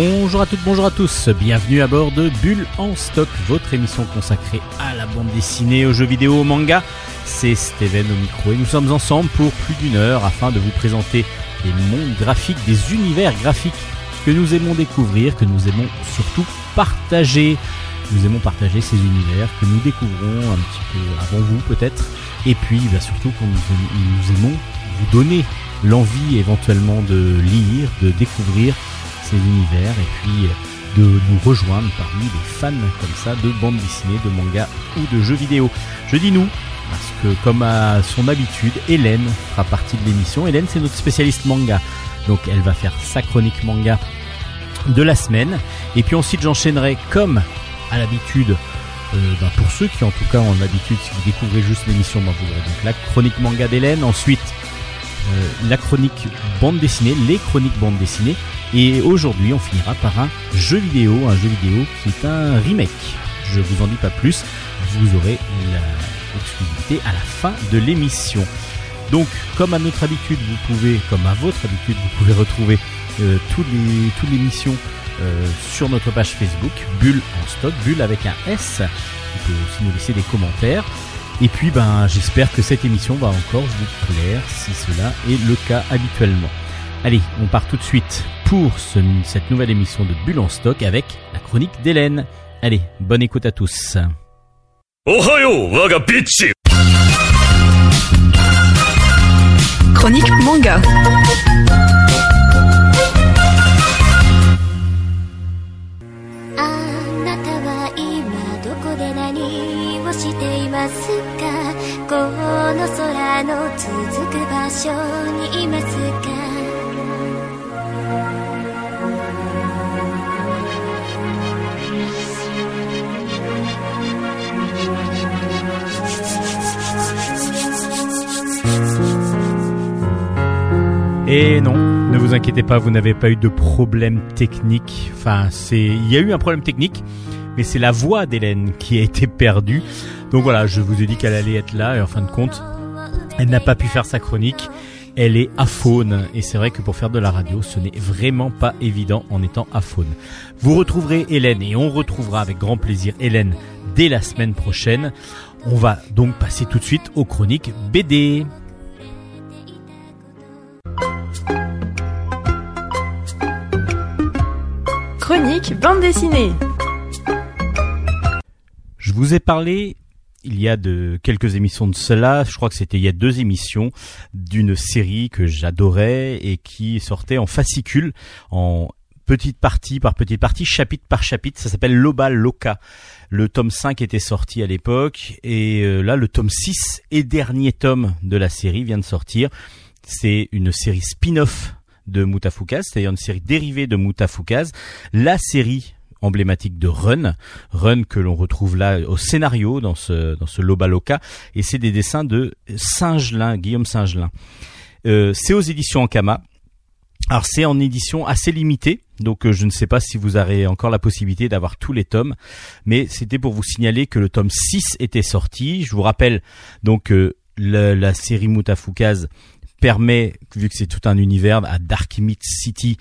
Bonjour à toutes, bonjour à tous, bienvenue à bord de Bulle en Stock, votre émission consacrée à la bande dessinée, aux jeux vidéo, aux mangas. C'est Steven au micro et nous sommes ensemble pour plus d'une heure afin de vous présenter des mondes graphiques, des univers graphiques que nous aimons découvrir, que nous aimons surtout partager. Nous aimons partager ces univers que nous découvrons un petit peu avant vous peut-être, et puis surtout que nous aimons vous donner l'envie éventuellement de lire, de découvrir ces univers et puis de nous rejoindre parmi les fans comme ça de bande dessinée, de manga ou de jeux vidéo. Je dis nous parce que comme à son habitude, Hélène fera partie de l'émission. Hélène, c'est notre spécialiste manga, donc elle va faire sa chronique manga de la semaine. Et puis ensuite j'enchaînerai comme à l'habitude, pour ceux qui en tout cas ont l'habitude, si vous découvrez juste l'émission, vous aurez donc la chronique manga d'Hélène, ensuite la chronique bande dessinée, les chroniques bande dessinée, et aujourd'hui on finira par un jeu vidéo qui est un remake. Je vous en dis pas plus, vous aurez l'exclusivité à la fin de l'émission. Donc comme à notre habitude, vous pouvez, comme à votre habitude, vous pouvez retrouver toutes les émissions sur notre page Facebook Bulle en Stock, Bulle avec un S. Vous pouvez aussi nous laisser des commentaires. Et puis j'espère que cette émission va encore vous plaire si cela est le cas habituellement. Allez, on part tout de suite pour cette nouvelle émission de Bulle en Stock avec la chronique d'Hélène. Allez, bonne écoute à tous. Ohayo, waga bitch. Chronique manga. Et non, ne vous inquiétez pas, vous n'avez pas eu de problème technique. Enfin, il y a eu un problème technique, mais c'est la voix d'Hélène qui a été perdue. Donc voilà, je vous ai dit qu'elle allait être là et en fin de compte, elle n'a pas pu faire sa chronique. Elle est aphone et c'est vrai que pour faire de la radio, ce n'est vraiment pas évident en étant aphone. Vous retrouverez Hélène et on retrouvera avec grand plaisir Hélène dès la semaine prochaine. On va donc passer tout de suite aux chroniques BD. Chronique bande dessinée. Je vous ai parlé il y a quelques émissions de cela, je crois que c'était il y a 2 émissions, d'une série que j'adorais et qui sortait en fascicule, en petite partie par petite partie, chapitre par chapitre. Ça s'appelle Lobal Loka. Le tome 5 était sorti à l'époque et là le tome 6 et dernier tome de la série vient de sortir. C'est une série spin-off de Mutafoukaz, c'est-à-dire une série dérivée de Mutafoukaz, la série emblématique de Run que l'on retrouve là au scénario dans ce Lobal Loka, et c'est des dessins de Singelin, Guillaume Singelin. C'est aux éditions Ankama. Alors c'est en édition assez limitée, donc je ne sais pas si vous aurez encore la possibilité d'avoir tous les tomes, mais c'était pour vous signaler que le tome 6 était sorti. Je vous rappelle donc la série Mutafoukaz permet, vu que c'est tout un univers, à Dark Meat City.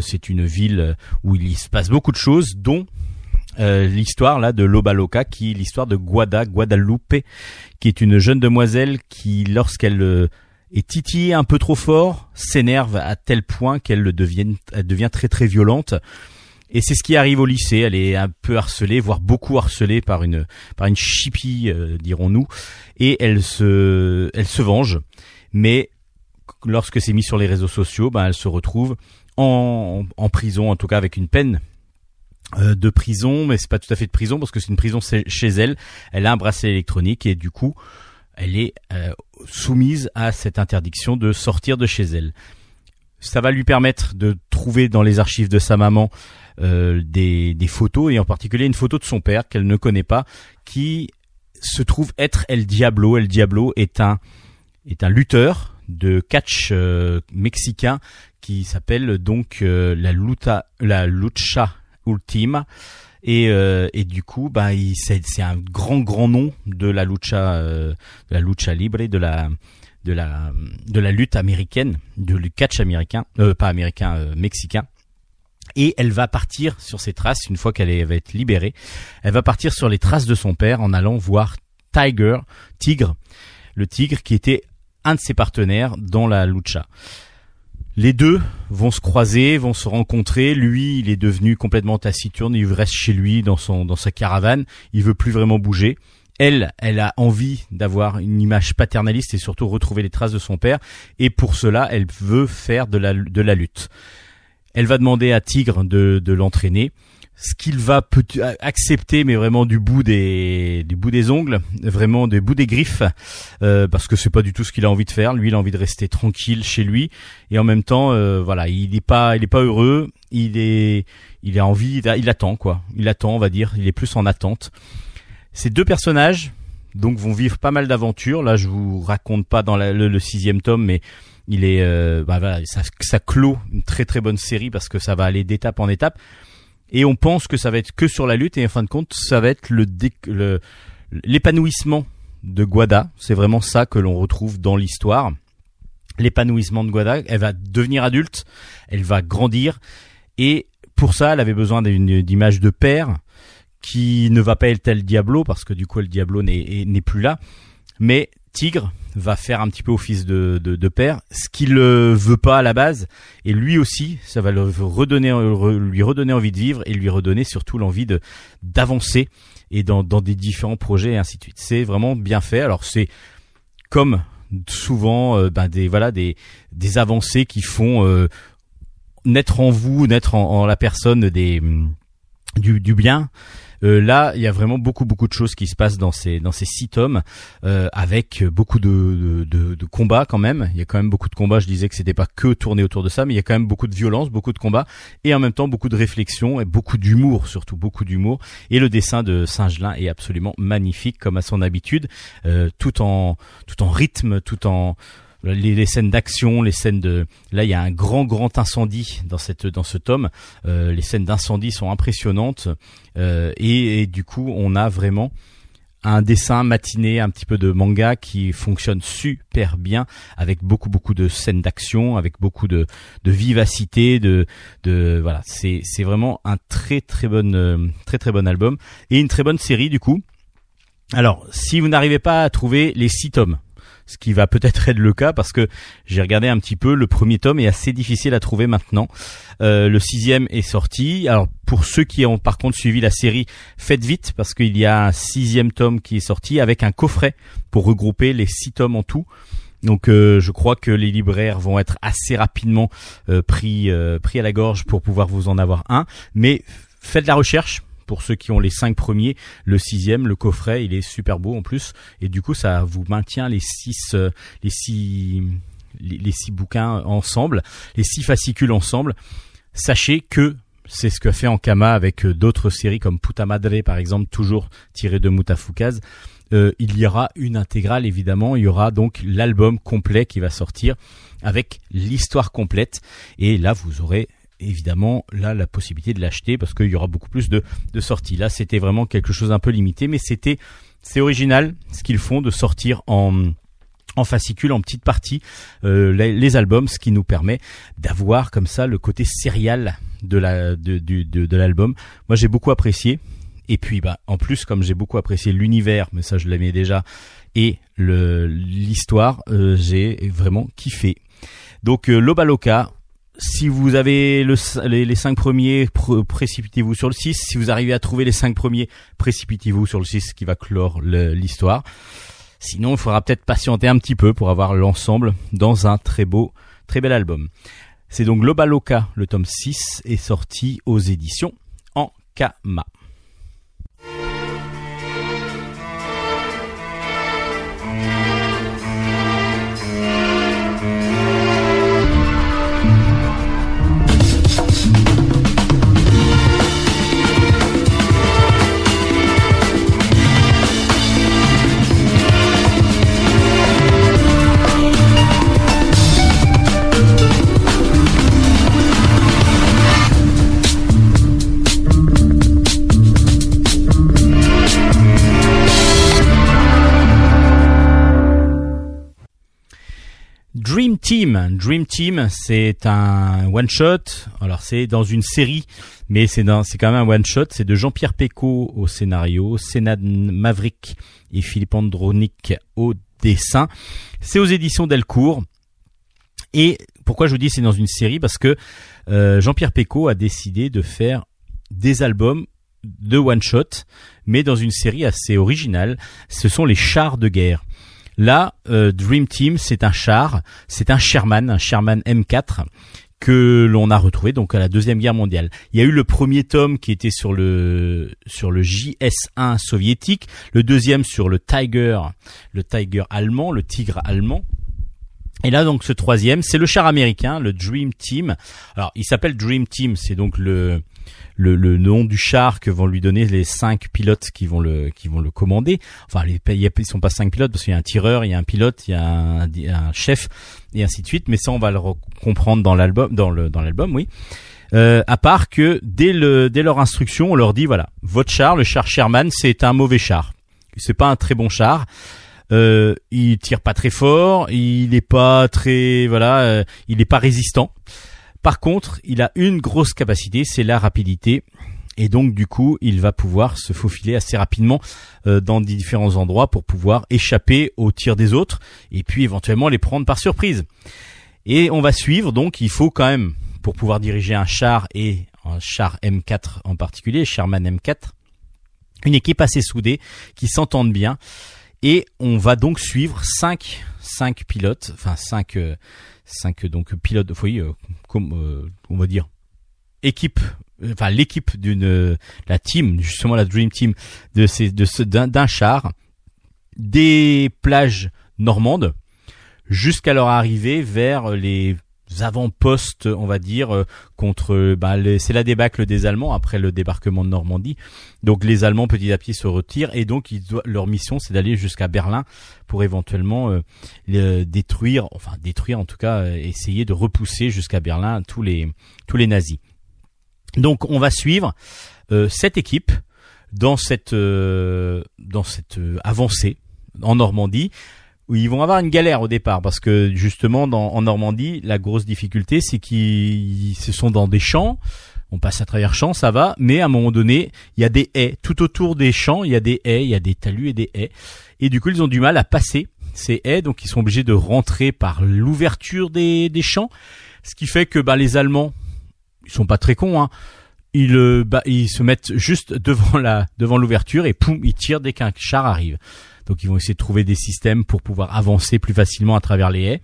C'est une ville où il se passe beaucoup de choses, dont l'histoire là de Lobal Loka, qui est l'histoire de Guadalupe, qui est une jeune demoiselle qui, lorsqu'elle est titillée un peu trop fort, s'énerve à tel point qu'elle devient très très violente. Et c'est ce qui arrive au lycée. Elle est un peu harcelée, voire beaucoup harcelée par une chipie, dirons-nous, et elle se venge. Mais lorsque c'est mis sur les réseaux sociaux, elle se retrouve en prison, en tout cas avec une peine de prison, mais c'est pas tout à fait de prison parce que c'est une prison chez elle. Elle a un bracelet électronique et du coup, elle est soumise à cette interdiction de sortir de chez elle. Ça va lui permettre de trouver dans les archives de sa maman des photos, et en particulier une photo de son père qu'elle ne connaît pas, qui se trouve être El Diablo. El Diablo est un lutteur de catch mexicain qui s'appelle donc la lucha ultima, et du coup c'est un grand nom de la lucha, libre, de la lutte américaine, du catch américain, mexicain. et elle va partir sur ses traces une fois qu'elle va être libérée. Elle va partir sur les traces de son père en allant voir Tigre, qui était un de ses partenaires dans la lucha. Les deux vont se croiser, vont se rencontrer. Lui, il est devenu complètement taciturne, il reste chez lui dans sa caravane, il veut plus vraiment bouger. Elle a envie d'avoir une image paternaliste et surtout retrouver les traces de son père. Et pour cela, elle veut faire de la lutte. Elle va demander à Tigre de l'entraîner. Ce qu'il va accepter, mais vraiment du bout des ongles, vraiment du bout des griffes, parce que c'est pas du tout ce qu'il a envie de faire. Lui, il a envie de rester tranquille chez lui, et en même temps, voilà, il est pas heureux, il attend, on va dire, il est plus en attente. Ces deux personnages, donc, vont vivre pas mal d'aventures. Là, je vous raconte pas dans le sixième tome, mais il est, voilà, ça clôt une très très bonne série parce que ça va aller d'étape en étape. Et on pense que ça va être que sur la lutte, et en fin de compte, ça va être l'épanouissement de Guada. C'est vraiment ça que l'on retrouve dans l'histoire. L'épanouissement de Guada, elle va devenir adulte, elle va grandir, et pour ça, elle avait besoin d'image de père qui ne va pas être El Diablo, parce que du coup, El Diablo n'est plus là. Mais Tigre va faire un petit peu office de père, ce qu'il ne veut pas à la base, et lui aussi, ça va lui redonner envie de vivre et lui redonner surtout l'envie d'avancer et dans des différents projets et ainsi de suite. C'est vraiment bien fait. Alors c'est comme souvent des avancées qui font naître en la personne du bien. Là, il y a vraiment beaucoup de choses qui se passent dans ces 6 tomes, avec beaucoup de combats quand même. Il y a quand même beaucoup de combats. Je disais que c'était pas que tourné autour de ça, mais il y a quand même beaucoup de violence, beaucoup de combats, et en même temps beaucoup de réflexion et beaucoup d'humour, surtout beaucoup d'humour. Et le dessin de Singelin est absolument magnifique, comme à son habitude, tout en rythme, les scènes d'action, les scènes de... Là, il y a un grand incendie dans ce tome. Les scènes d'incendie sont impressionnantes. Et du coup, on a vraiment un dessin matiné, un petit peu de manga qui fonctionne super bien, avec beaucoup de scènes d'action, avec beaucoup de vivacité, voilà. C'est vraiment un très très bon album et une très bonne série, du coup. Alors, si vous n'arrivez pas à trouver les 6 tomes, ce qui va peut-être être le cas, parce que j'ai regardé un petit peu, le premier tome est assez difficile à trouver maintenant. Le 6e est sorti. Alors, pour ceux qui ont par contre suivi la série, faites vite, parce qu'il y a un 6e tome qui est sorti avec un coffret pour regrouper les 6 tomes en tout. Donc je crois que les libraires vont être assez rapidement pris à la gorge pour pouvoir vous en avoir un. Mais faites la recherche. Pour ceux qui ont les 5 premiers, le 6e, le coffret, il est super beau en plus. Et du coup, ça vous maintient les six bouquins ensemble, les 6 fascicules ensemble. Sachez que c'est ce que fait Ankama avec d'autres séries comme Puta Madre, par exemple, toujours tiré de Mutafoukaz. Il y aura une intégrale, évidemment. Il y aura donc l'album complet qui va sortir avec l'histoire complète. Et là, vous aurez... évidemment là la possibilité de l'acheter, parce qu'il y aura beaucoup plus de sorties. Là, c'était vraiment quelque chose un peu limité, mais c'est original ce qu'ils font de sortir en fascicule, en petite partie, les albums, ce qui nous permet d'avoir comme ça le côté sérial de l'album. Moi, j'ai beaucoup apprécié, et puis en plus, comme j'ai beaucoup apprécié l'univers, mais ça je l'aimais déjà, et l'histoire, j'ai vraiment kiffé. Donc Lobal Loka, si vous avez les 5 premiers, précipitez-vous sur le 6. Si vous arrivez à trouver les 5 premiers, précipitez-vous sur le 6 qui va clore l'histoire. Sinon, il faudra peut-être patienter un petit peu pour avoir l'ensemble dans un très bel album. C'est donc Lobal Loka, le tome 6 est sorti aux éditions Ankama. Team. Dream Team, c'est un one-shot. Alors, c'est dans une série, mais c'est quand même un one-shot. C'est de Jean-Pierre Pécau au scénario, Sénat Maverick et Philippe Andronic au dessin. C'est aux éditions Delcourt. Et pourquoi je vous dis c'est dans une série? Parce que Jean-Pierre Pécau a décidé de faire des albums de one-shot, mais dans une série assez originale. Ce sont les chars de guerre. Là, Dream Team, c'est un char, c'est un Sherman M4 que l'on a retrouvé donc à la Deuxième Guerre mondiale. Il y a eu le premier tome qui était sur le JS1 soviétique, le deuxième sur le Tiger allemand, le Tigre allemand. Et là donc ce troisième, c'est le char américain, le Dream Team. Alors, il s'appelle Dream Team, c'est donc le nom du char que vont lui donner les 5 pilotes qui vont le commander. Enfin, ils sont pas 5 pilotes parce qu'il y a un tireur, il y a un pilote, il y a un chef et ainsi de suite. Mais ça, on va le comprendre dans l'album, oui. À part que dès leur instruction, on leur dit voilà, votre char, le char Sherman, c'est un mauvais char. C'est pas un très bon char. Il tire pas très fort, il est pas résistant. Par contre, il a une grosse capacité, c'est la rapidité. Et donc, du coup, il va pouvoir se faufiler assez rapidement dans différents endroits pour pouvoir échapper aux tirs des autres et puis éventuellement les prendre par surprise. Et on va suivre, donc il faut quand même, pour pouvoir diriger un char et un char M4 en particulier, Sherman M4, une équipe assez soudée qui s'entendent bien. Et on va donc suivre 5 pilotes, enfin 5 donc pilotes, oui, on va dire équipe, enfin l'équipe la team, justement la Dream Team d'un char, des plages normandes jusqu'à leur arrivée vers les avant-postes, on va dire, c'est la débâcle des Allemands après le débarquement de Normandie. Donc les Allemands petit à petit se retirent et donc leur mission c'est d'aller jusqu'à Berlin pour éventuellement détruire en tout cas, essayer de repousser jusqu'à Berlin tous les nazis. Donc on va suivre cette équipe dans cette avancée en Normandie. Ils vont avoir une galère au départ parce que justement en Normandie, la grosse difficulté c'est qu'ils sont dans des champs, on passe à travers champs, ça va, mais à un moment donné, il y a des haies, tout autour des champs, il y a des haies, il y a des talus et des haies. Et du coup, ils ont du mal à passer ces haies, donc ils sont obligés de rentrer par l'ouverture des champs, ce qui fait que les Allemands, ils sont pas très cons, hein. Ils se mettent juste devant l'ouverture et poum, ils tirent dès qu'un char arrive. Donc ils vont essayer de trouver des systèmes pour pouvoir avancer plus facilement à travers les haies.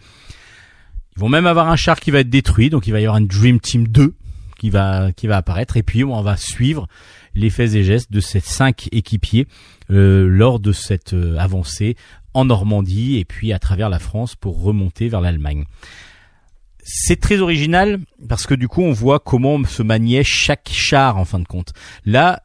Ils vont même avoir un char qui va être détruit, donc il va y avoir un Dream Team 2 qui va apparaître. Et puis on va suivre les faits et gestes de ces 5 équipiers lors de cette avancée en Normandie et puis à travers la France pour remonter vers l'Allemagne. C'est très original parce que du coup on voit comment se maniait chaque char en fin de compte. Là,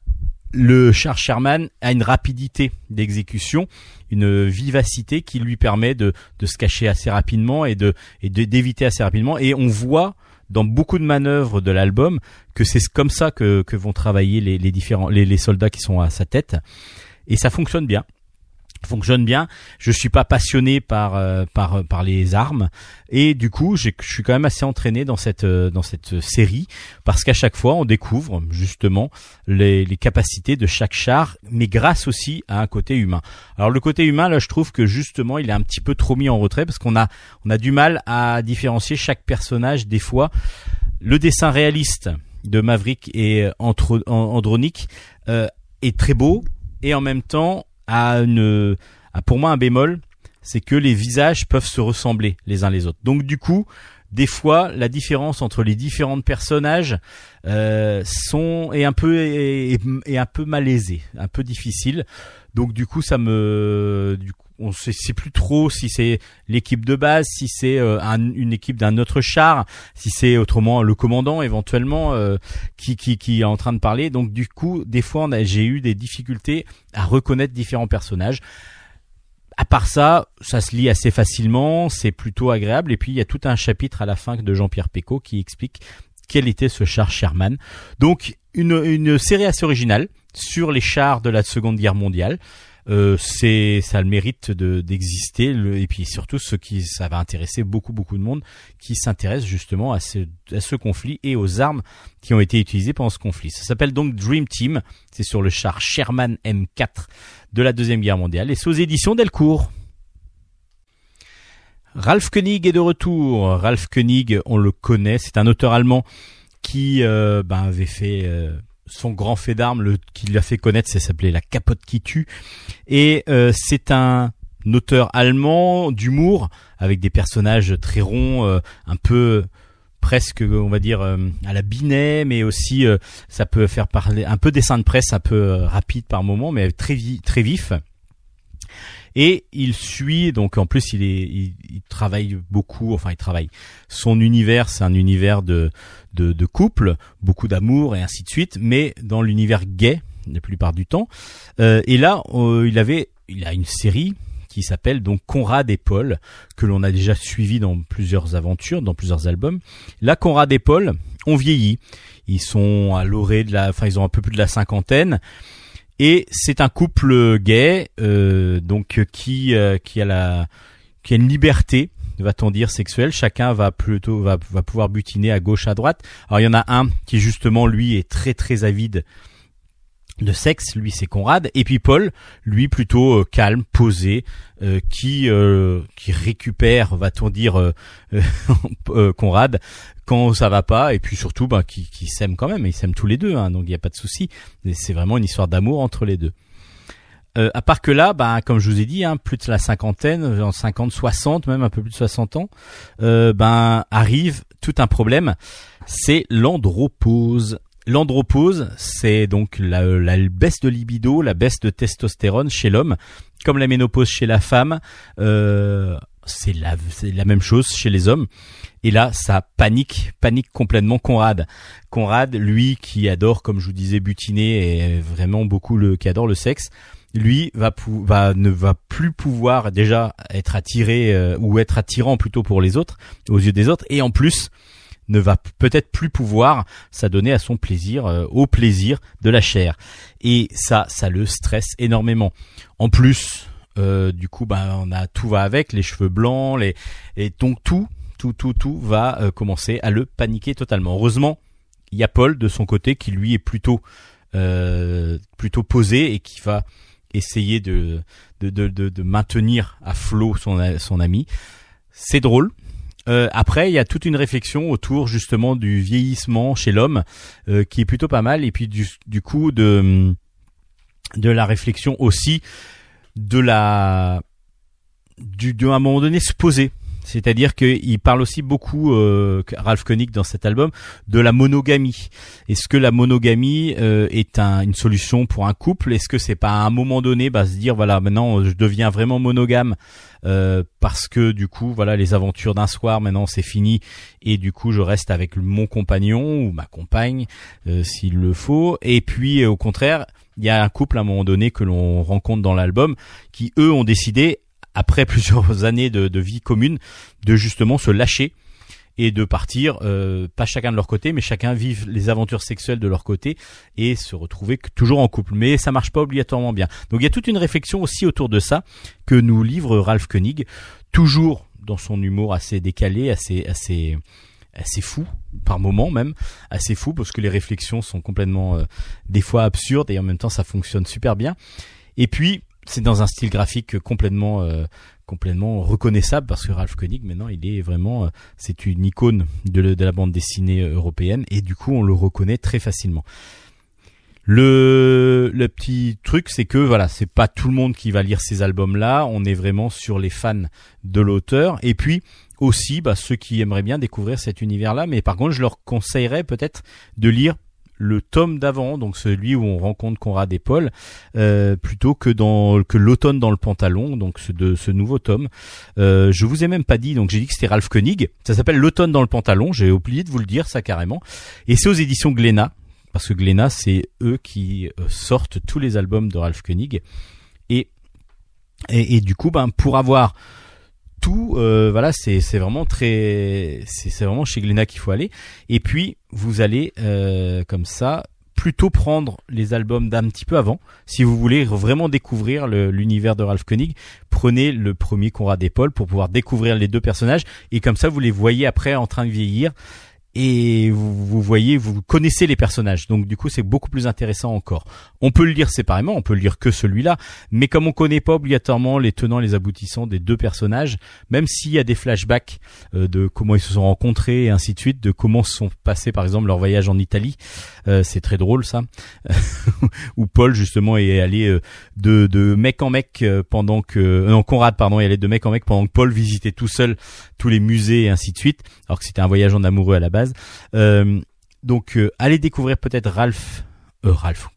le char Sherman a une rapidité d'exécution, une vivacité qui lui permet de se cacher assez rapidement et d'éviter assez rapidement. Et on voit dans beaucoup de manœuvres de l'album que c'est comme ça que vont travailler les soldats qui sont à sa tête. Et ça fonctionne bien. Je suis pas passionné par les armes et du coup, je suis quand même assez entraîné dans cette série parce qu'à chaque fois, on découvre justement les capacités de chaque char, mais grâce aussi à un côté humain. Alors le côté humain, là, je trouve que justement, il est un petit peu trop mis en retrait parce qu'on a du mal à différencier chaque personnage des fois. Le dessin réaliste de Maverick et Andronic est très beau et en même temps pour moi un bémol, c'est que les visages peuvent se ressembler les uns les autres. Donc du coup, des fois, la différence entre les différents personnages est un peu malaisée, un peu difficile. Donc du coup, on ne sait plus trop si c'est l'équipe de base, si c'est une équipe d'un autre char, si c'est autrement le commandant éventuellement qui est en train de parler. Donc du coup, des fois, j'ai eu des difficultés à reconnaître différents personnages. À part ça, ça se lit assez facilement, c'est plutôt agréable. Et puis, il y a tout un chapitre à la fin de Jean-Pierre Pécau qui explique quel était ce char Sherman. Donc, une série assez originale sur les chars de la Seconde Guerre mondiale. ça a le mérite d'exister, et puis surtout ça va intéresser beaucoup de monde qui s'intéresse justement à ce conflit et aux armes qui ont été utilisées pendant ce conflit. Ça s'appelle donc Dream Team, c'est sur le char Sherman M4 de la Deuxième Guerre mondiale, et c'est aux éditions Delcourt. Ralf König est de retour. Ralf König, on le connaît, c'est un auteur allemand qui avait fait son grand fait d'armes, qui l'a fait connaître, ça s'appelait La capote qui tue. Et c'est un auteur allemand d'humour, avec des personnages très ronds, un peu presque, on va dire, à la Binet, mais aussi ça peut faire parler un peu dessin de presse, un peu rapide par moment, mais très vif. Et il suit, donc en plus il travaille beaucoup, son univers, c'est un univers de couple, beaucoup d'amour et ainsi de suite, mais dans l'univers gay la plupart du temps. Et là il a une série qui s'appelle donc Conrad et Paul, que l'on a déjà suivi dans plusieurs aventures, dans plusieurs albums. Là, Conrad et Paul ont vieilli, ils sont à l'orée ils ont un peu plus de la cinquantaine. Et c'est un couple gay, donc qui a une liberté, va-t-on dire, sexuelle. Chacun va pouvoir butiner à gauche, à droite. Alors il y en a un qui justement lui est très avide de sexe, lui c'est Conrad, et puis Paul, lui plutôt calme, posé, qui récupère, va-t-on dire, Conrad quand ça va pas, et puis surtout qui s'aime quand même, ils s'aiment tous les deux, donc il y a pas de souci. C'est vraiment une histoire d'amour entre les deux. À part que là, comme je vous ai dit, plus de la cinquantaine, genre 50, 60, même un peu plus de 60 ans, arrive tout un problème, c'est l'andropause. L'andropause, c'est donc la baisse de libido, la baisse de testostérone chez l'homme, comme la ménopause chez la femme. C'est la même chose chez les hommes. Et là, ça panique complètement Conrad. Conrad, lui, qui adore, comme je vous disais, butiner, et vraiment beaucoup qui adore le sexe, lui ne va plus pouvoir déjà être attiré ou être attirant plutôt pour les autres, aux yeux des autres, et en plus ne va peut-être plus pouvoir s'adonner à son plaisir, au plaisir de la chair. Et ça le stresse énormément. En plus, du coup, on a tout va avec, les cheveux blancs, et donc tout va commencer à le paniquer totalement. Heureusement, il y a Paul de son côté qui lui est plutôt posé et qui va essayer de maintenir à flot son ami. C'est drôle. Après, il y a toute une réflexion autour justement du vieillissement chez l'homme, qui est plutôt pas mal, et puis du coup de la réflexion aussi à un moment donné se poser. C'est-à-dire qu'il parle aussi beaucoup, Ralf König dans cet album, de la monogamie. Est-ce que la monogamie est une solution pour un couple ? Est-ce que c'est pas à un moment donné se dire voilà, maintenant je deviens vraiment monogame parce que du coup voilà, les aventures d'un soir maintenant c'est fini, et du coup je reste avec mon compagnon ou ma compagne s'il le faut. Et puis au contraire, il y a un couple à un moment donné que l'on rencontre dans l'album qui eux ont décidé, après plusieurs années de vie commune, de justement se lâcher et de partir, pas chacun de leur côté, mais chacun vivre les aventures sexuelles de leur côté et se retrouver toujours en couple. Mais ça marche pas obligatoirement bien. Donc il y a toute une réflexion aussi autour de ça que nous livre Ralf König, toujours dans son humour assez décalé, assez fou, par moment même, assez fou, parce que les réflexions sont complètement, des fois absurdes, et en même temps ça fonctionne super bien. Et puis, c'est dans un style graphique complètement reconnaissable, parce que Ralf König maintenant il est vraiment, c'est une icône de la bande dessinée européenne, et du coup on le reconnaît très facilement. Le petit truc, c'est que voilà, c'est pas tout le monde qui va lire ces albums là, on est vraiment sur les fans de l'auteur, et puis aussi ceux qui aimeraient bien découvrir cet univers là, mais par contre je leur conseillerais peut-être de lire le tome d'avant, donc celui où on rencontre Conrad et Paul, plutôt que l'automne dans le pantalon, donc ce nouveau tome. Je vous ai même pas dit, donc j'ai dit que c'était Ralf König. Ça s'appelle l'automne dans le pantalon, j'ai oublié de vous le dire ça carrément. Et c'est aux éditions Glénat, parce que Glénat c'est eux qui sortent tous les albums de Ralf König. Et du coup pour avoir tout, voilà, c'est vraiment c'est vraiment chez Glénat qu'il faut aller. Et puis vous allez comme ça plutôt prendre les albums d'un petit peu avant. Si vous voulez vraiment découvrir l'univers de Ralf König, prenez le premier Conrad et Paul pour pouvoir découvrir les deux personnages, et comme ça vous les voyez après en train de vieillir et vous voyez, vous connaissez les personnages. Donc du coup, c'est beaucoup plus intéressant encore. On peut le lire séparément, on peut le lire que celui-là, mais comme on connaît pas obligatoirement les tenants, les aboutissants des deux personnages, même s'il y a des flashbacks de comment ils se sont rencontrés et ainsi de suite, de comment se sont passés par exemple leur voyage en Italie, c'est très drôle ça, où Paul justement est allé de mec en mec pendant que Conrad est allé de mec en mec pendant que Paul visitait tout seul tous les musées et ainsi de suite, alors que c'était un voyage en amoureux à la base. Donc allez découvrir peut-être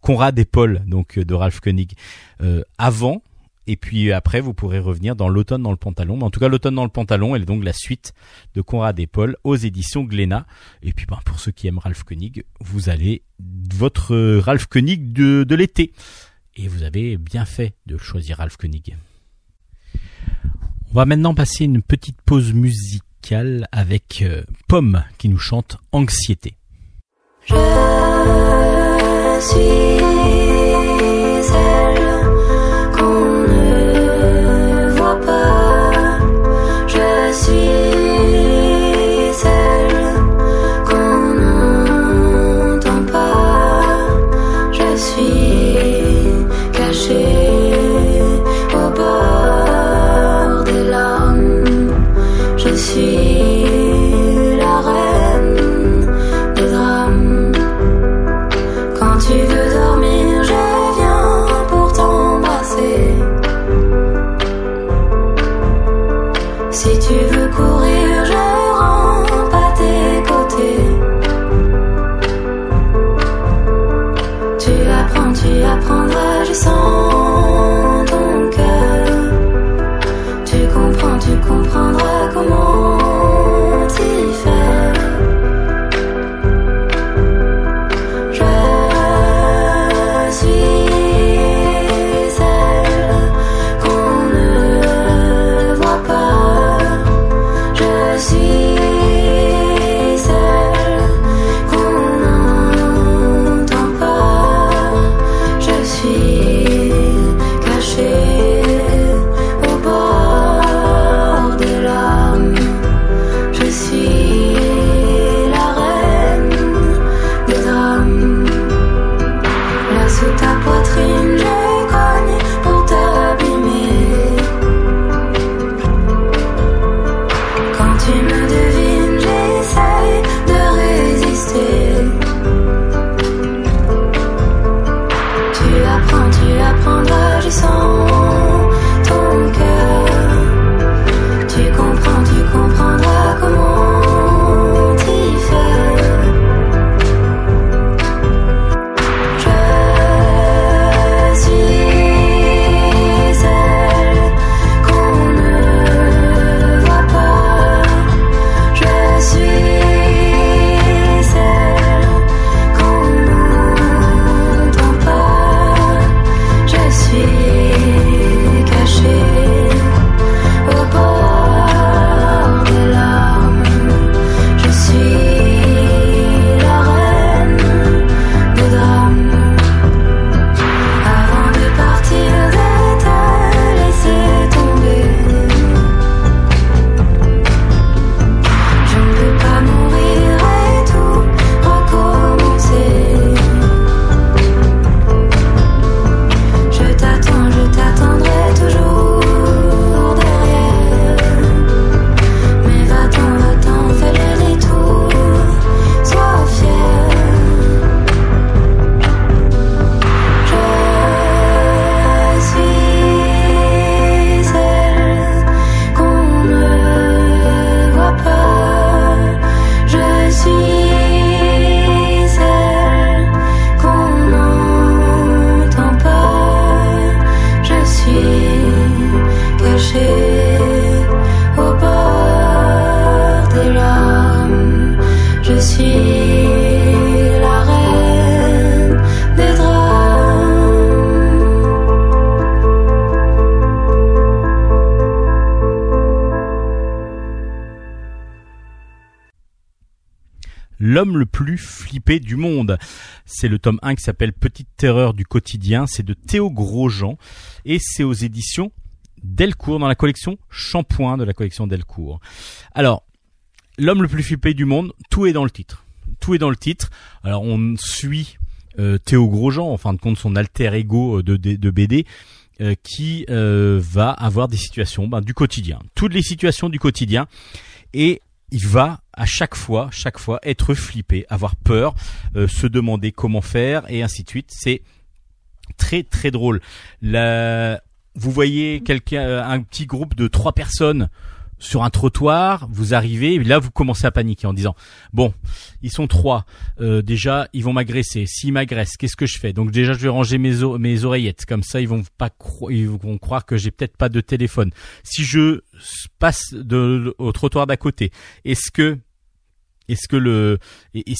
Conrad et Paul donc de Ralf König avant, et puis après vous pourrez revenir dans l'automne dans le pantalon, mais en tout cas l'automne dans le pantalon est donc la suite de Conrad et Paul aux éditions Glénat. Et puis pour ceux qui aiment Ralf König, vous avez votre Ralf König de l'été, et vous avez bien fait de choisir Ralf König. On va maintenant passer une petite pause musique avec Pomme qui nous chante Anxiété. Je suis celle qu'on ne voit pas, je suis celle qu'on n'entend pas, je suis cachée au bord des larmes, je suis l'homme le plus flippé du monde. C'est le tome 1 qui s'appelle Petite Terreur du quotidien, c'est de Théo Grosjean et c'est aux éditions Delcourt, dans la collection Shampoing de la collection Delcourt. Alors, l'homme le plus flippé du monde, tout est dans le titre. Tout est dans le titre. Alors, on suit Théo Grosjean, en fin de compte son alter ego de BD, qui va avoir des situations du quotidien. Toutes les situations du quotidien. Et il va à chaque fois être flippé, avoir peur, se demander comment faire et ainsi de suite. C'est très très drôle. Vous voyez un petit groupe de 3 personnes sur un trottoir, vous arrivez, là vous commencez à paniquer en disant bon, ils sont 3, déjà ils vont m'agresser, s'ils m'agressent, qu'est-ce que je fais? Donc déjà je vais ranger mes oreillettes, comme ça ils vont croire que j'ai peut-être pas de téléphone. Si je passe au trottoir d'à côté, est-ce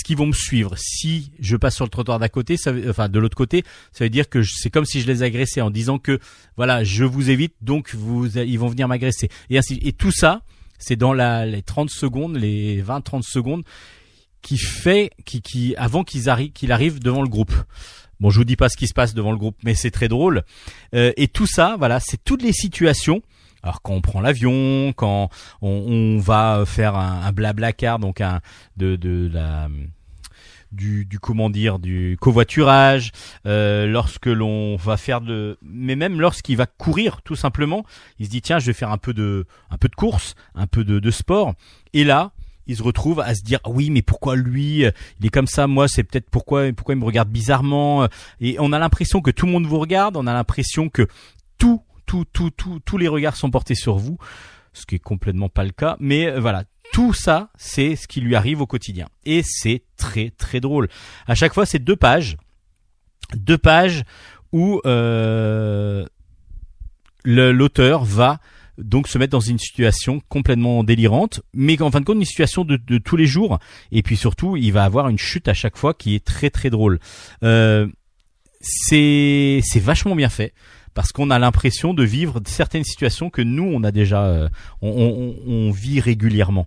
qu'ils vont me suivre? Si je passe sur le trottoir d'à côté, de l'autre côté, ça veut dire que c'est comme si je les agressais en disant que voilà, je vous évite, donc ils vont venir m'agresser. Et tout ça, c'est dans les 30 secondes, les 20-30 secondes qui avant qu'il arrive devant le groupe. Bon, je vous dis pas ce qui se passe devant le groupe, mais c'est très drôle. Et tout ça, voilà, c'est toutes les situations. Alors quand on prend l'avion, quand on va faire un blablacar, donc du covoiturage, lorsque l'on va mais même lorsqu'il va courir tout simplement, il se dit tiens, je vais faire un peu de course, un peu de sport, et là il se retrouve à se dire oui, mais pourquoi lui il est comme ça, moi c'est peut-être pourquoi il me regarde bizarrement, et on a l'impression que tout le monde vous regarde, on a l'impression que tous les regards sont portés sur vous, ce qui est complètement pas le cas, mais voilà, tout ça, c'est ce qui lui arrive au quotidien. Et c'est très très drôle. À chaque fois, c'est 2 pages où l'auteur va donc se mettre dans une situation complètement délirante, mais en fin de compte, une situation de tous les jours, et puis surtout, il va avoir une chute à chaque fois qui est très très drôle. C'est vachement bien fait. Parce qu'on a l'impression de vivre certaines situations que nous on a déjà, on vit régulièrement.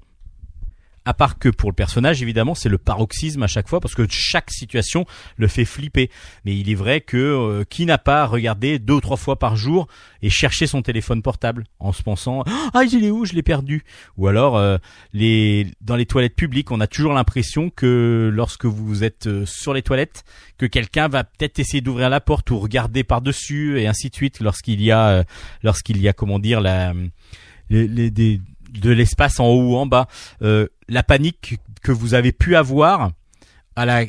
À part que pour le personnage, évidemment, c'est le paroxysme à chaque fois, parce que chaque situation le fait flipper. Mais il est vrai que qui n'a pas regardé 2 ou 3 fois par jour et cherché son téléphone portable en se pensant « Ah, il est où ? Je l'ai perdu !» Ou alors, dans les toilettes publiques, on a toujours l'impression que lorsque vous êtes sur les toilettes, que quelqu'un va peut-être essayer d'ouvrir la porte ou regarder par-dessus, et ainsi de suite, lorsqu'il y a comment dire, de l'espace en haut ou en bas, la panique que vous avez pu avoir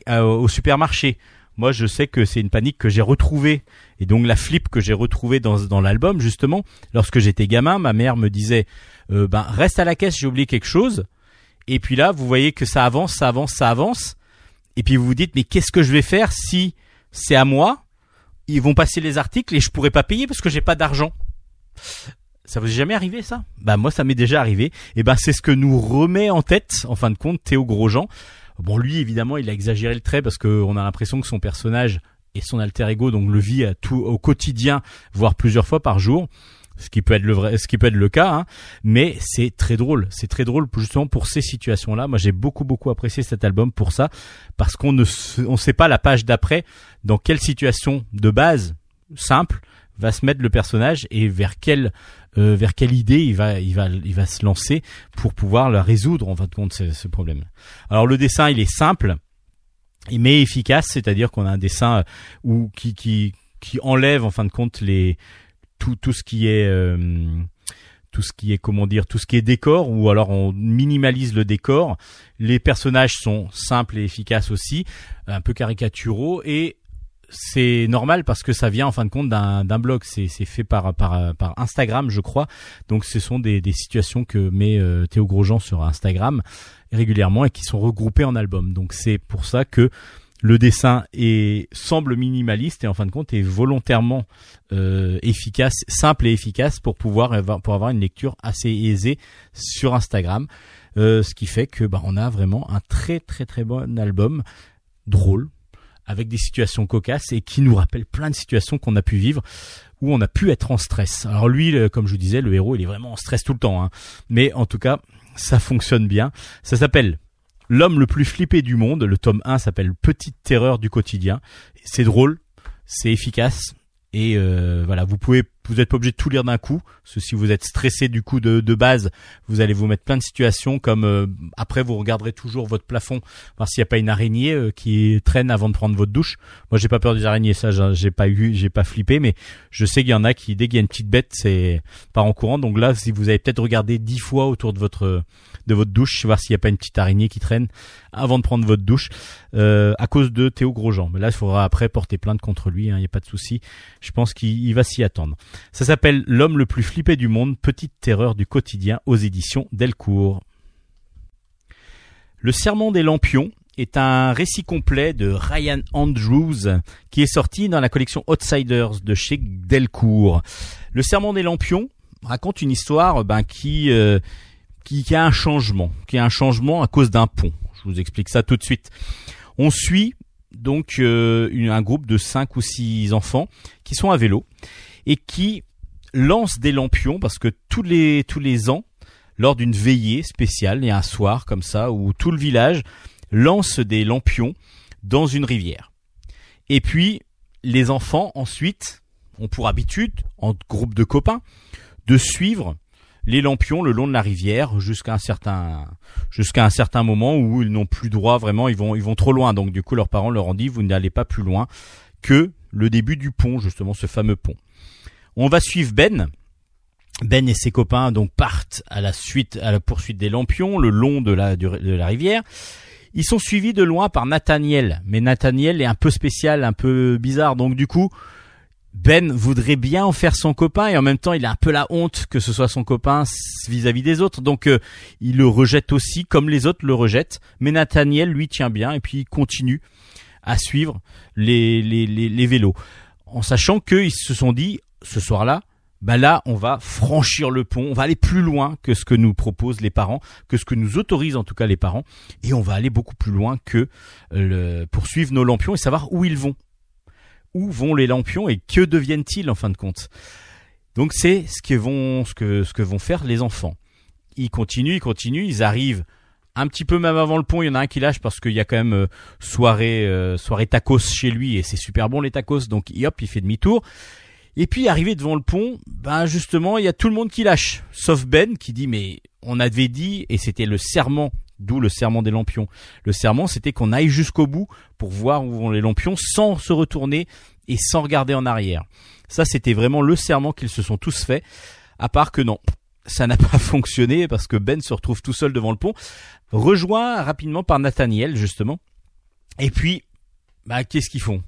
au supermarché. Moi, je sais que c'est une panique que j'ai retrouvée, et donc la flip que j'ai retrouvée dans l'album, justement. Lorsque j'étais gamin, ma mère me disait reste à la caisse, j'ai oublié quelque chose. Et puis là, vous voyez que ça avance, et puis vous vous dites mais qu'est-ce que je vais faire si c'est à moi? Ils vont passer les articles et je pourrai pas payer parce que j'ai pas d'argent. Ça vous est jamais arrivé, ça? Moi, ça m'est déjà arrivé. Et c'est ce que nous remet en tête, en fin de compte, Théo Grosjean. Bon, lui, évidemment, il a exagéré le trait parce qu'on a l'impression que son personnage et son alter ego, donc, le vit au quotidien, voire plusieurs fois par jour. Ce qui peut être le cas, hein. Mais c'est très drôle. C'est très drôle, justement, pour ces situations-là. Moi, j'ai beaucoup, beaucoup apprécié cet album pour ça. Parce qu'on on sait pas la page d'après dans quelle situation de base, simple, va se mettre le personnage et vers quelle idée il va se lancer pour pouvoir la résoudre en fin de compte ce problème. Alors le dessin, il est simple mais efficace, c'est-à-dire qu'on a un dessin où qui enlève en fin de compte tout ce qui est décor, ou alors on minimalise le décor. Les personnages sont simples et efficaces aussi, un peu caricaturaux, et c'est normal parce que ça vient en fin de compte d'un blog. C'est fait par Instagram, je crois. Donc ce sont des situations que met Théo Grosjean sur Instagram régulièrement et qui sont regroupées en album. Donc c'est pour ça que le dessin semble minimaliste et en fin de compte est volontairement efficace, simple et efficace pour avoir une lecture assez aisée sur Instagram. Ce qui fait que on a vraiment un très très très bon album, drôle, avec des situations cocasses et qui nous rappellent plein de situations qu'on a pu vivre où on a pu être en stress. Alors lui, comme je vous disais, le héros, il est vraiment en stress tout le temps, hein. Mais en tout cas, ça fonctionne bien. Ça s'appelle L'homme le plus flippé du monde, le tome 1 s'appelle Petite Terreur du quotidien. C'est drôle, c'est efficace. Et voilà, vous êtes pas obligé de tout lire d'un coup. Parce que si vous êtes stressé du coup de base, vous allez vous mettre plein de situations comme après vous regarderez toujours votre plafond, voir s'il n'y a pas une araignée qui traîne avant de prendre votre douche. Moi j'ai pas peur des araignées, ça j'ai pas flippé, mais je sais qu'il y en a qui dès qu'il y a une petite bête, c'est part en courant. Donc là, si vous avez peut-être regardé 10 fois autour de votre douche, voir s'il n'y a pas une petite araignée qui traîne avant de prendre votre douche à cause de Théo Grosjean. Mais là, il faudra après porter plainte contre lui, hein, il n'y a pas de souci. Je pense qu'il va s'y attendre. Ça s'appelle L'homme le plus flippé du monde, Petite Terreur du quotidien aux éditions Delcourt. Le serment des lampions est un récit complet de Ryan Andrews qui est sorti dans la collection Outsiders de chez Delcourt. Le serment des lampions raconte une histoire qui a un changement à cause d'un pont. Je vous explique ça tout de suite. On suit donc un groupe de 5 ou 6 enfants qui sont à vélo et qui lancent des lampions parce que tous les ans, lors d'une veillée spéciale, il y a un soir comme ça où tout le village lance des lampions dans une rivière. Et puis les enfants ensuite ont pour habitude, en groupe de copains, de suivre les lampions le long de la rivière jusqu'à un certain moment où ils n'ont plus droit vraiment, ils vont trop loin. Donc du coup leurs parents leur ont dit vous n'allez pas plus loin que le début du pont, justement ce fameux pont. On va suivre Ben et ses copains donc partent à la poursuite des lampions le long de la rivière. Ils sont suivis de loin par Nathaniel, mais Nathaniel est un peu spécial, un peu bizarre, donc du coup Ben voudrait bien en faire son copain et en même temps il a un peu la honte que ce soit son copain vis-à-vis des autres, donc il le rejette aussi comme les autres le rejettent, mais Nathaniel lui tient bien et puis il continue à suivre les vélos en sachant qu'ils se sont dit ce soir-là, bah là on va franchir le pont, on va aller plus loin que ce que nous proposent les parents, que ce que nous autorisent en tout cas les parents, et on va aller beaucoup plus loin que poursuivre nos lampions et savoir où ils vont. Où vont les lampions et que deviennent-ils en fin de compte? Donc c'est ce que vont faire les enfants. Ils continuent, ils arrivent un petit peu même avant le pont. Il y en a un qui lâche parce qu'il y a quand même soirée tacos chez lui et c'est super bon les tacos. Donc hop, il fait demi-tour. Et puis arrivé devant le pont, ben justement il y a tout le monde qui lâche, sauf Ben qui dit mais on avait dit et c'était le serment. D'où le serment des lampions. Le serment, c'était qu'on aille jusqu'au bout pour voir où vont les lampions sans se retourner et sans regarder en arrière. Ça, c'était vraiment le serment qu'ils se sont tous fait. À part que non, ça n'a pas fonctionné parce que Ben se retrouve tout seul devant le pont, rejoint rapidement par Nathaniel, justement. Et puis, bah, qu'est-ce qu'ils font?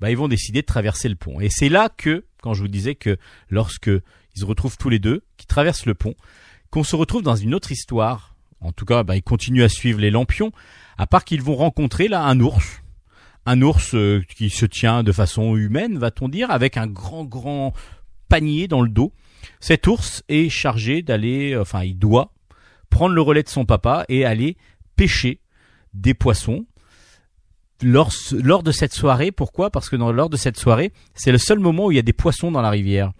Bah, ils vont décider de traverser le pont. Et c'est là que, quand je vous disais que lorsque ils se retrouvent tous les deux, qu'ils traversent le pont, qu'on se retrouve dans une autre histoire. En tout cas, bah, ils continuent à suivre les lampions, à part qu'ils vont rencontrer là un ours qui se tient de façon humaine, va-t-on dire, avec un grand panier dans le dos. Cet ours est chargé il doit prendre le relais de son papa et aller pêcher des poissons lors de cette soirée. Pourquoi ? Parce que lors de cette soirée, c'est le seul moment où il y a des poissons dans la rivière.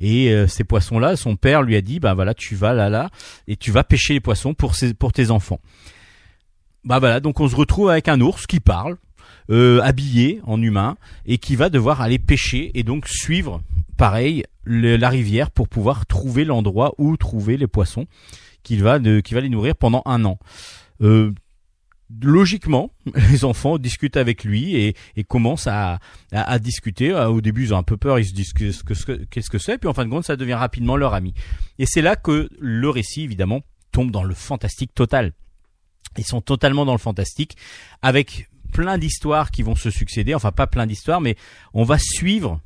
Et ces poissons-là, son père lui a dit, bah voilà, tu vas là, et tu vas pêcher les poissons pour tes enfants. Bah voilà, donc on se retrouve avec un ours qui parle, habillé en humain, et qui va devoir aller pêcher et donc suivre, pareil, la rivière pour pouvoir trouver l'endroit où trouver les poissons qui va les nourrir pendant 1 an. Logiquement, les enfants discutent avec lui et commencent à discuter. Au début, ils ont un peu peur, ils se disent qu'est-ce que c'est, puis en fin de compte, ça devient rapidement leur ami. Et c'est là que le récit, évidemment, tombe dans le fantastique total. Ils sont totalement dans le fantastique, avec plein d'histoires qui vont se succéder. Enfin, pas plein d'histoires, mais on va suivre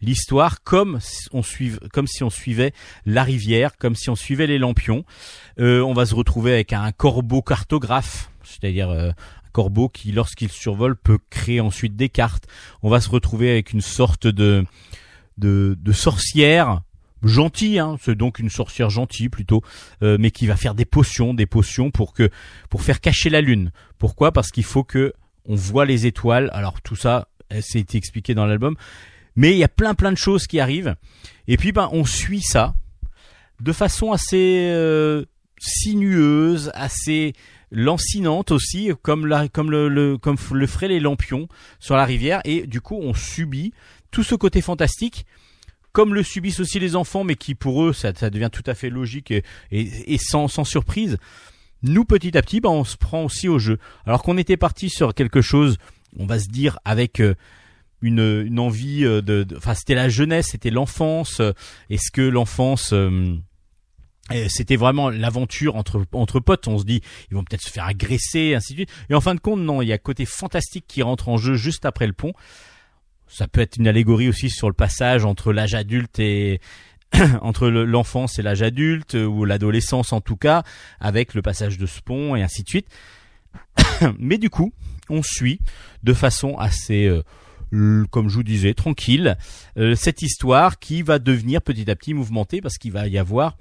l'histoire comme si on suivait la rivière, comme si on suivait les lampions. On va se retrouver avec un corbeau cartographe. C'est-à-dire un corbeau qui, lorsqu'il survole, peut créer ensuite des cartes. On va se retrouver avec une sorte de sorcière gentille, hein. C'est donc une sorcière gentille plutôt, mais qui va faire des potions pour faire cacher la lune. Pourquoi ? Parce qu'il faut que on voit les étoiles. Alors tout ça, c'est expliqué dans l'album, mais il y a plein de choses qui arrivent. Et puis on suit ça de façon assez sinueuse, assez lancinante aussi, comme le feraient les lampions sur la rivière, et du coup on subit tout ce côté fantastique comme le subissent aussi les enfants, mais qui pour eux ça devient tout à fait logique et sans surprise. Nous, petit à petit, on se prend aussi au jeu, alors qu'on était parti sur quelque chose, on va se dire, avec une envie enfin c'était la jeunesse, c'était l'enfance. Est-ce que l'enfance c'était vraiment l'aventure entre potes, on se dit ils vont peut-être se faire agresser, ainsi de suite, et en fin de compte non, il y a côté fantastique qui rentre en jeu juste après le pont. Ça peut être une allégorie aussi sur le passage entre l'âge adulte et entre l'enfance et l'âge adulte, ou l'adolescence en tout cas, avec le passage de ce pont et ainsi de suite. Mais du coup on suit de façon assez comme je vous disais, tranquille, cette histoire qui va devenir petit à petit mouvementée, parce qu'il va y avoir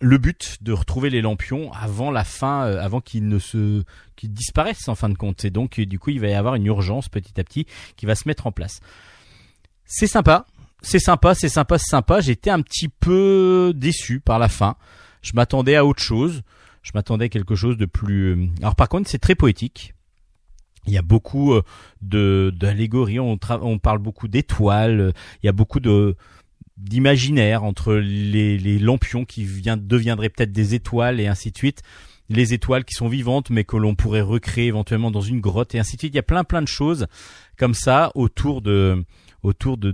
le but de retrouver les lampions avant la fin, avant qu'ils disparaissent en fin de compte. Et donc du coup il va y avoir une urgence petit à petit qui va se mettre en place. C'est sympa. J'étais un petit peu déçu par la fin. Je m'attendais à autre chose. Je m'attendais à quelque chose de plus... Alors par contre, c'est très poétique. Il y a beaucoup d'allégories. On parle beaucoup d'étoiles. Il y a beaucoup d'imaginaire entre les lampions qui deviendraient peut-être des étoiles et ainsi de suite. Les étoiles qui sont vivantes mais que l'on pourrait recréer éventuellement dans une grotte et ainsi de suite. Il y a plein de choses comme ça autour de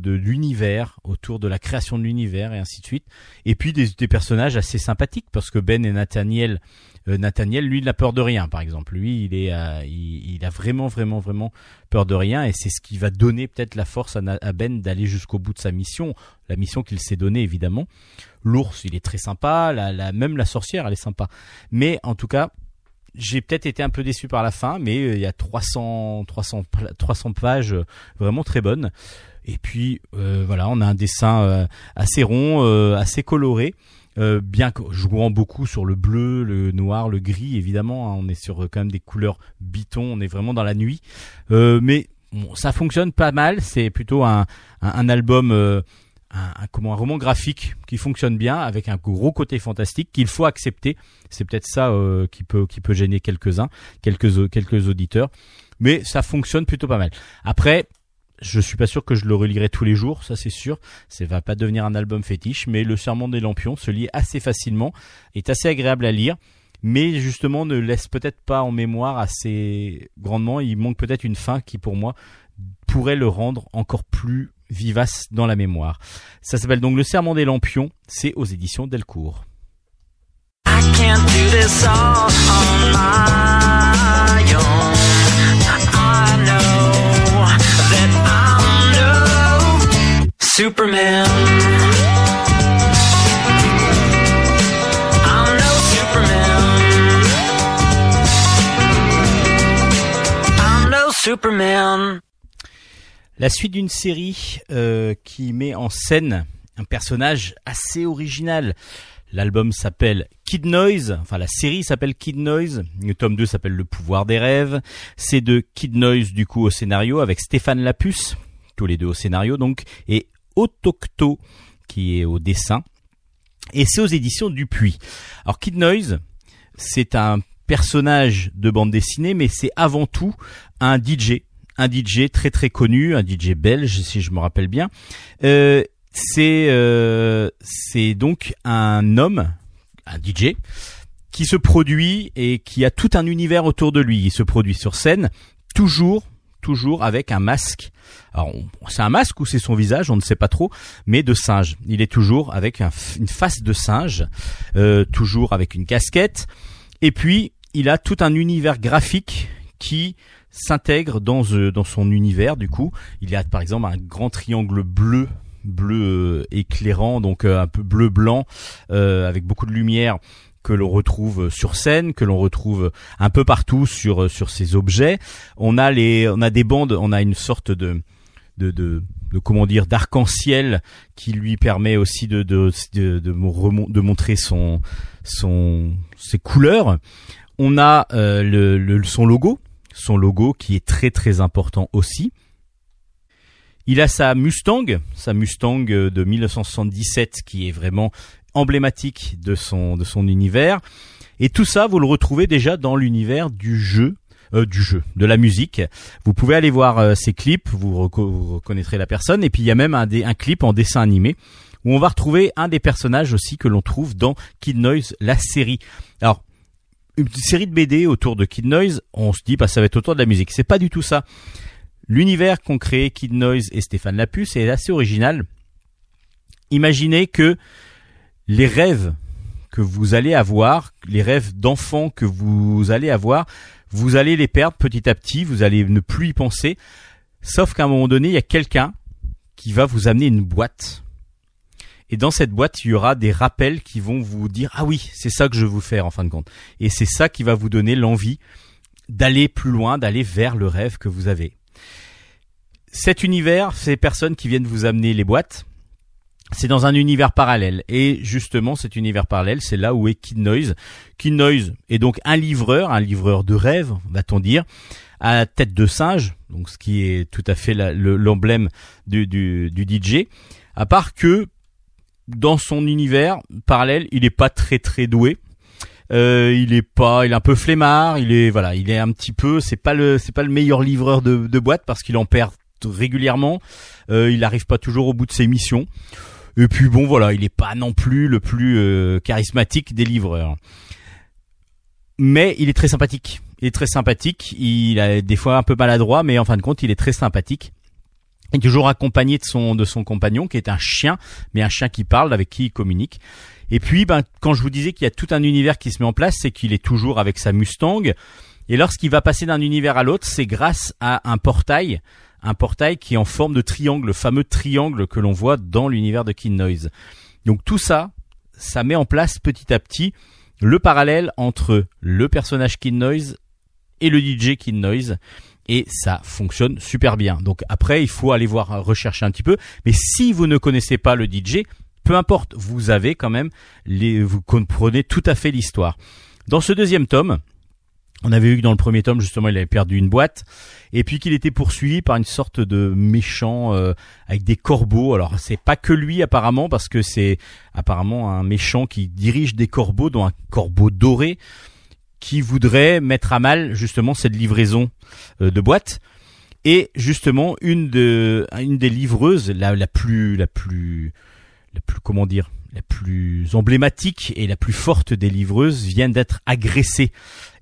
l'univers, autour de la création de l'univers et ainsi de suite. Et puis des personnages assez sympathiques, parce que Ben et Nathaniel, lui, il n'a peur de rien, par exemple. Lui, il a vraiment peur de rien, et c'est ce qui va donner peut-être la force à Ben d'aller jusqu'au bout de sa mission, la mission qu'il s'est donnée évidemment. L'ours, il est très sympa, même la sorcière, elle est sympa. Mais en tout cas, j'ai peut-être été un peu déçu par la fin, mais il y a 300 pages vraiment très bonnes. Et puis voilà, on a un dessin assez rond, assez coloré, bien jouant beaucoup sur le bleu, le noir, le gris évidemment, hein, on est sur quand même des couleurs bitons, on est vraiment dans la nuit, mais bon, ça fonctionne pas mal. C'est plutôt un album, un roman graphique qui fonctionne bien, avec un gros côté fantastique qu'il faut accepter. C'est peut-être ça qui peut gêner quelques auditeurs, mais ça fonctionne plutôt pas mal. Après, je suis pas sûr que je le relirai tous les jours, ça c'est sûr. Ça va pas devenir un album fétiche, mais Le serment des lampions se lit assez facilement, est assez agréable à lire, mais justement ne laisse peut-être pas en mémoire assez grandement. Il manque peut-être une fin qui pour moi pourrait le rendre encore plus vivace dans la mémoire. Ça s'appelle donc Le serment des lampions, c'est aux éditions Delcourt. I can't do this all on my own. I know that I'm no Superman. I'm no Superman. I'm no Superman. La suite d'une série qui met en scène un personnage assez original. L'album s'appelle Kid Noise, enfin la série s'appelle Kid Noise, le tome 2 s'appelle Le pouvoir des rêves. C'est de Kid Noise du coup au scénario, avec Stéphane Lapuce, tous les deux au scénario donc, et Autocto qui est au dessin. Et c'est aux éditions Dupuis. Alors Kid Noise, c'est un personnage de bande dessinée, mais c'est avant tout un DJ. Un DJ très très connu, un DJ belge si je me rappelle bien. C'est donc un homme, un DJ, qui se produit et qui a tout un univers autour de lui. Il se produit sur scène, toujours avec un masque. Alors, c'est un masque ou c'est son visage, on ne sait pas trop, mais de singe. Il est toujours avec une face de singe, toujours avec une casquette. Et puis, il a tout un univers graphique qui s'intègre dans son univers. Du coup, il y a par exemple un grand triangle bleu éclairant, donc un peu bleu blanc, avec beaucoup de lumière, que l'on retrouve sur scène, que l'on retrouve un peu partout sur ces objets. On a des bandes, on a une sorte de comment dire, d'arc-en-ciel qui lui permet aussi de montrer ses couleurs. On a son logo qui est très très important aussi. Il a sa Mustang de 1977 qui est vraiment emblématique de son univers. Et tout ça, vous le retrouvez déjà dans l'univers de la musique. Vous pouvez aller voir ces clips, vous reconnaîtrez la personne. Et puis il y a même un clip en dessin animé où on va retrouver un des personnages aussi que l'on trouve dans Kid Noise, la série. Alors, une série de BD autour de Kid Noise, on se dit bah, ça va être autour de la musique. C'est pas du tout ça. L'univers qu'ont créé Kid Noise et Stéphane Lapuce est assez original. Imaginez que les rêves que vous allez avoir, les rêves d'enfants que vous allez avoir, vous allez les perdre petit à petit, vous allez ne plus y penser. Sauf qu'à un moment donné, il y a quelqu'un qui va vous amener une boîte. Et dans cette boîte, il y aura des rappels qui vont vous dire « Ah oui, c'est ça que je veux vous faire en fin de compte. » Et c'est ça qui va vous donner l'envie d'aller plus loin, d'aller vers le rêve que vous avez. Cet univers, ces personnes qui viennent vous amener les boîtes, c'est dans un univers parallèle. Et justement, cet univers parallèle, c'est là où est Kid Noise. Kid Noise est donc un livreur de rêve, va-t-on dire, à tête de singe, donc ce qui est tout à fait l'emblème du DJ. À part que, dans son univers parallèle, il est pas très très doué. Il est un peu flemmard, il est un petit peu, c'est pas le meilleur livreur de boîte parce qu'il en perd régulièrement, il arrive pas toujours au bout de ses missions. Et puis bon voilà, il est pas non plus le plus charismatique des livreurs. Mais il est très sympathique. Il a des fois un peu maladroit, mais en fin de compte, il est très sympathique. Il est toujours accompagné de son compagnon qui est un chien, mais un chien qui parle, avec qui il communique. Et puis, ben, quand je vous disais qu'il y a tout un univers qui se met en place, c'est qu'il est toujours avec sa Mustang. Et lorsqu'il va passer d'un univers à l'autre, c'est grâce à un portail qui est en forme de triangle, le fameux triangle que l'on voit dans l'univers de Kid Noise. Donc tout ça, ça met en place petit à petit le parallèle entre le personnage Kid Noise et le DJ Kid Noise. Et ça fonctionne super bien. Donc après, il faut aller voir, rechercher un petit peu. Mais si vous ne connaissez pas le DJ, peu importe, vous avez quand même vous comprenez tout à fait l'histoire. Dans ce deuxième tome, on avait vu que dans le premier tome, justement, il avait perdu une boîte. Et puis qu'il était poursuivi par une sorte de méchant avec des corbeaux. Alors, c'est pas que lui, apparemment, parce que c'est apparemment un méchant qui dirige des corbeaux, dont un corbeau doré, qui voudrait mettre à mal justement cette livraison de boîtes. Et justement une des livreuses la plus emblématique et la plus forte des livreuses vient d'être agressée,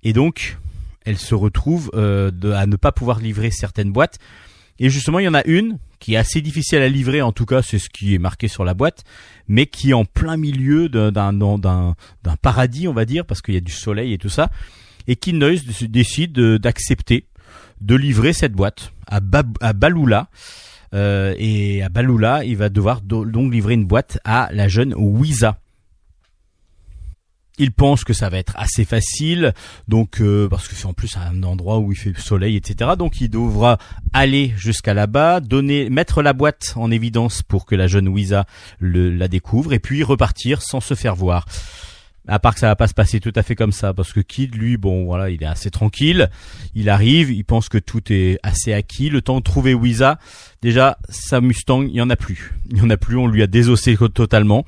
et donc elle se retrouve à ne pas pouvoir livrer certaines boîtes. Et justement, il y en a une qui est assez difficile à livrer, en tout cas, c'est ce qui est marqué sur la boîte, mais qui est en plein milieu d'un paradis, on va dire, parce qu'il y a du soleil et tout ça. Et Kid Noise décide d'accepter de livrer cette boîte à Baloula. Et à Baloula, il va devoir donc livrer une boîte à la jeune Wiza. Il pense que ça va être assez facile, donc parce que c'est en plus un endroit où il fait soleil, etc. Donc il devra aller jusqu'à là-bas, mettre la boîte en évidence pour que la jeune Wiza la découvre, et puis repartir sans se faire voir. À part que ça va pas se passer tout à fait comme ça, parce que Kid, lui, bon voilà, il est assez tranquille. Il arrive, il pense que tout est assez acquis. Le temps de trouver Wiza, déjà sa Mustang, il y en a plus, on lui a désossé totalement.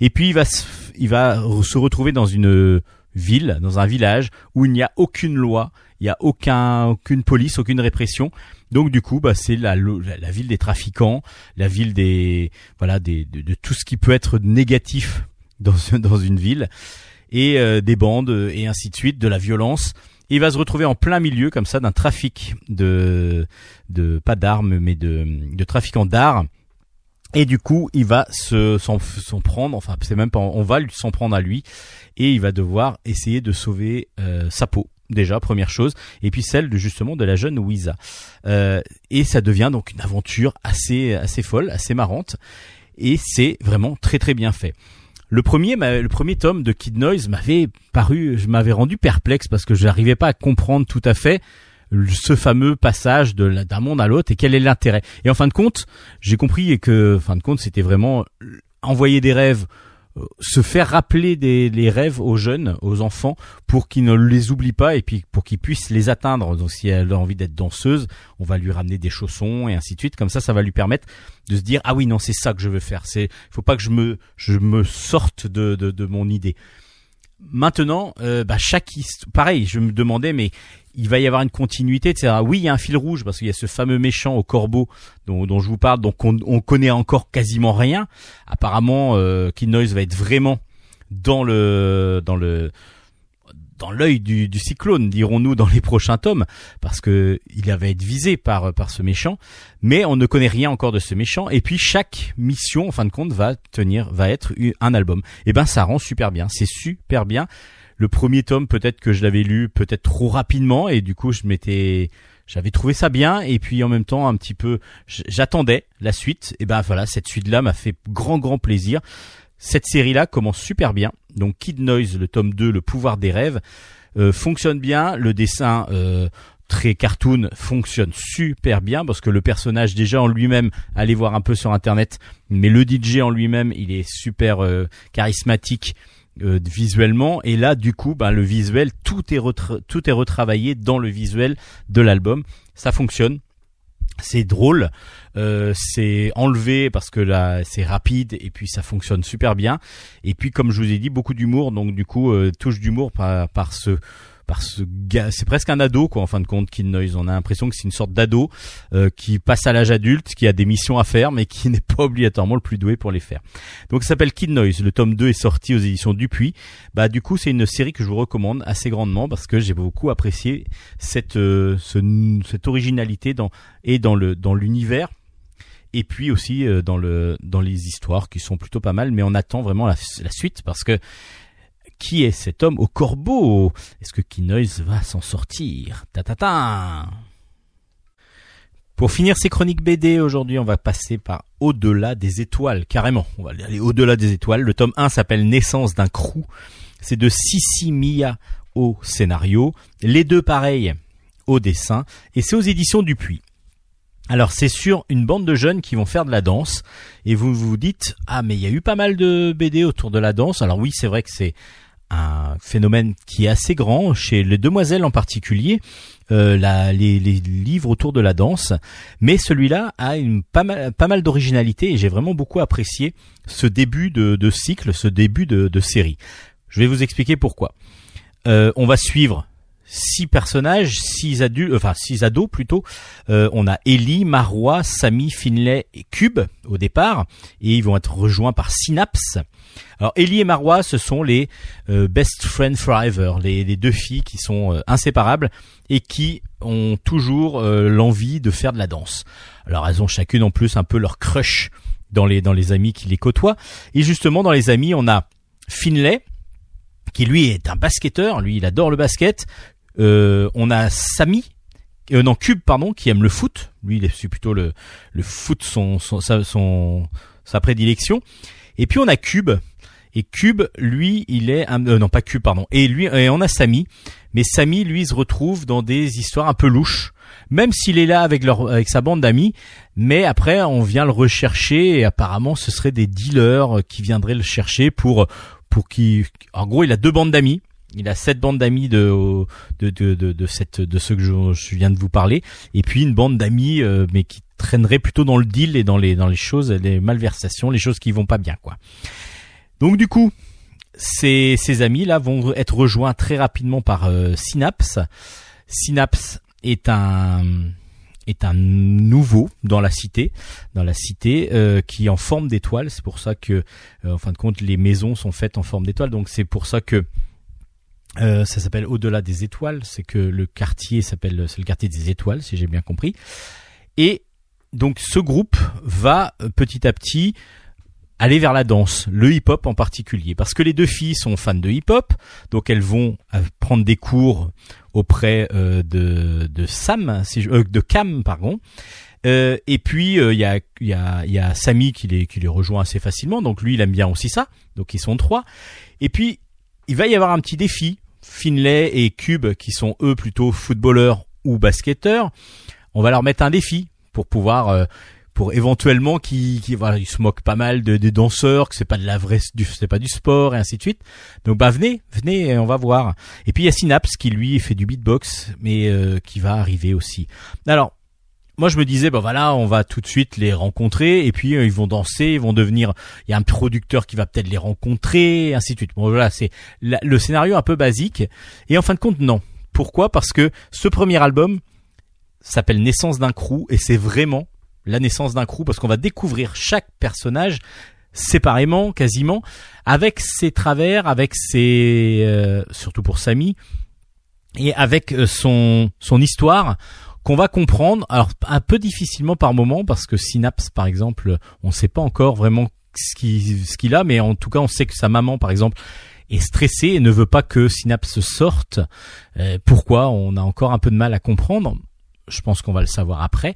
Et puis il va se retrouver dans une ville, dans un village où il n'y a aucune loi, il n'y a aucune police, aucune répression. Donc du coup, bah c'est la ville des trafiquants, la ville de tout ce qui peut être négatif dans une ville, et des bandes et ainsi de suite, de la violence. Et il va se retrouver en plein milieu comme ça d'un trafic de pas d'armes, mais de trafiquants d'art. Et du coup, il va s'en prendre, enfin, c'est même pas, on va s'en prendre à lui, et il va devoir essayer de sauver sa peau, déjà, première chose, et puis celle de la jeune Wiza. Et ça devient donc une aventure assez folle, assez marrante, et c'est vraiment très très bien fait. Le premier tome de Kid Noise m'avait rendu perplexe parce que je n'arrivais pas à comprendre tout à fait ce fameux passage d'un monde à l'autre et quel est l'intérêt. Et en fin de compte, j'ai compris que, en fin de compte, c'était vraiment envoyer des rêves, se faire rappeler les rêves aux jeunes, aux enfants, pour qu'ils ne les oublient pas et puis pour qu'ils puissent les atteindre. Donc si elle a envie d'être danseuse, on va lui ramener des chaussons et ainsi de suite. Comme ça va lui permettre de se dire « Ah oui, non, c'est ça que je veux faire. Faut pas que je me sorte de mon idée. » Maintenant, chaque histoire, pareil, je me demandais, mais il va y avoir une continuité, etc. Oui, il y a un fil rouge parce qu'il y a ce fameux méchant au corbeau dont je vous parle, donc on connaît encore quasiment rien. Apparemment, Kid Noise va être vraiment dans l'œil du cyclone, dirons-nous, dans les prochains tomes, parce que il avait été visé par ce méchant, mais on ne connaît rien encore de ce méchant. Et puis chaque mission, en fin de compte, va être un album. Et ben, ça rend super bien, c'est super bien. Le premier tome, peut-être que je l'avais lu peut-être trop rapidement, et du coup j'avais trouvé ça bien, et puis en même temps un petit peu, j'attendais la suite. Et ben voilà, cette suite-là m'a fait grand plaisir. Cette série-là commence super bien. Donc Kid Noise, le tome 2, le pouvoir des rêves, fonctionne bien. Le dessin très cartoon fonctionne super bien parce que le personnage, déjà en lui-même, allez voir un peu sur internet, mais le DJ en lui-même, il est super charismatique visuellement. Et là, du coup, le visuel, tout est retravaillé dans le visuel de l'album. Ça fonctionne. C'est drôle, c'est enlevé parce que là c'est rapide, et puis ça fonctionne super bien. Et puis comme je vous ai dit, beaucoup d'humour, donc du coup touche d'humour par ce gars, c'est presque un ado quoi en fin de compte, Kid Noise. On a l'impression que c'est une sorte d'ado qui passe à l'âge adulte, qui a des missions à faire mais qui n'est pas obligatoirement le plus doué pour les faire. Donc ça s'appelle Kid Noise, le tome 2 est sorti aux éditions Dupuis. Du coup, c'est une série que je vous recommande assez grandement parce que j'ai beaucoup apprécié cette originalité dans l'univers. Et puis aussi dans les histoires qui sont plutôt pas mal, mais on attend vraiment la suite parce que qui est cet homme au corbeau ? Est-ce que Kid Noise va s'en sortir ? Ta-ta-ta ! Pour finir ces chroniques BD, aujourd'hui, on va passer par Au-delà des étoiles, carrément. On va aller Au-delà des étoiles. Le tome 1 s'appelle Naissance d'un crew. C'est de Sissi Mia au scénario. Les deux pareils au dessin. Et c'est aux éditions Dupuis. Alors c'est sur une bande de jeunes qui vont faire de la danse, et vous vous dites « Ah mais il y a eu pas mal de BD autour de la danse ». Alors oui, c'est vrai que c'est un phénomène qui est assez grand, chez les demoiselles en particulier, les livres autour de la danse. Mais celui-là a pas mal d'originalité, et j'ai vraiment beaucoup apprécié ce début de cycle, ce début de série. Je vais vous expliquer pourquoi. On va suivre 6 personnages, 6 ados plutôt. On a Ellie, Marois, Samy, Finlay et Cube au départ, et ils vont être rejoints par Synapse. Alors Ellie et Marois, ce sont les best friends forever, les deux filles qui sont inséparables et qui ont toujours l'envie de faire de la danse. Alors elles ont chacune en plus un peu leur crush dans les amis qui les côtoient. Et justement dans les amis, on a Finlay qui lui est un basketteur, lui il adore le basket. On a Cube, qui aime le foot. Lui, c'est plutôt le foot, sa prédilection. Et puis on a Cube. Et Cube, lui, il est Et on a Samy. Mais Samy, lui, se retrouve dans des histoires un peu louches. Même s'il est là avec sa bande d'amis, mais après on vient le rechercher, et apparemment ce serait des dealers qui viendraient le chercher pour qui. En gros, il a 2 bandes d'amis. Il a 7 bandes d'amis de ceux que je viens de vous parler, et puis une bande d'amis mais qui traînerait plutôt dans le deal et dans les choses, les malversations, les choses qui vont pas bien quoi. Donc du coup, ces amis là vont être rejoints très rapidement par Synapse. Synapse est un nouveau dans la cité qui est en forme d'étoile. C'est pour ça que en fin de compte les maisons sont faites en forme d'étoile. Donc c'est pour ça que ça s'appelle Au-delà des étoiles, c'est que le quartier c'est le quartier des étoiles si j'ai bien compris. Et donc ce groupe va petit à petit aller vers la danse, le hip-hop en particulier, parce que les deux filles sont fans de hip-hop, donc elles vont prendre des cours auprès de Cam pardon. Et puis il y a Samy qui les rejoint assez facilement, donc lui il aime bien aussi ça, donc ils sont 3. Et puis il va y avoir un petit défi. Finlay et Cube, qui sont eux plutôt footballeurs ou basketteurs, on va leur mettre un défi pour pouvoir, pour éventuellement ils se moquent pas mal des danseurs, que c'est pas de la vraie, c'est pas du sport et ainsi de suite. Donc venez, et on va voir. Et puis il y a Synapse qui lui fait du beatbox, mais qui va arriver aussi. Alors moi je me disais bah voilà, on va tout de suite les rencontrer et puis ils vont danser, ils vont devenir, il y a un producteur qui va peut-être les rencontrer et ainsi de suite. Bon voilà, c'est le scénario un peu basique et en fin de compte non. Pourquoi ? Parce que ce premier album s'appelle Naissance d'un crew et c'est vraiment la naissance d'un crew parce qu'on va découvrir chaque personnage séparément, quasiment, avec ses travers, avec ses surtout pour Samy et avec son histoire qu'on va comprendre, alors un peu difficilement par moment parce que Synapse par exemple, on ne sait pas encore vraiment ce qu'il a, mais en tout cas on sait que sa maman par exemple est stressée et ne veut pas que Synapse sorte. Pourquoi ? On a encore un peu de mal à comprendre. Je pense qu'on va le savoir après.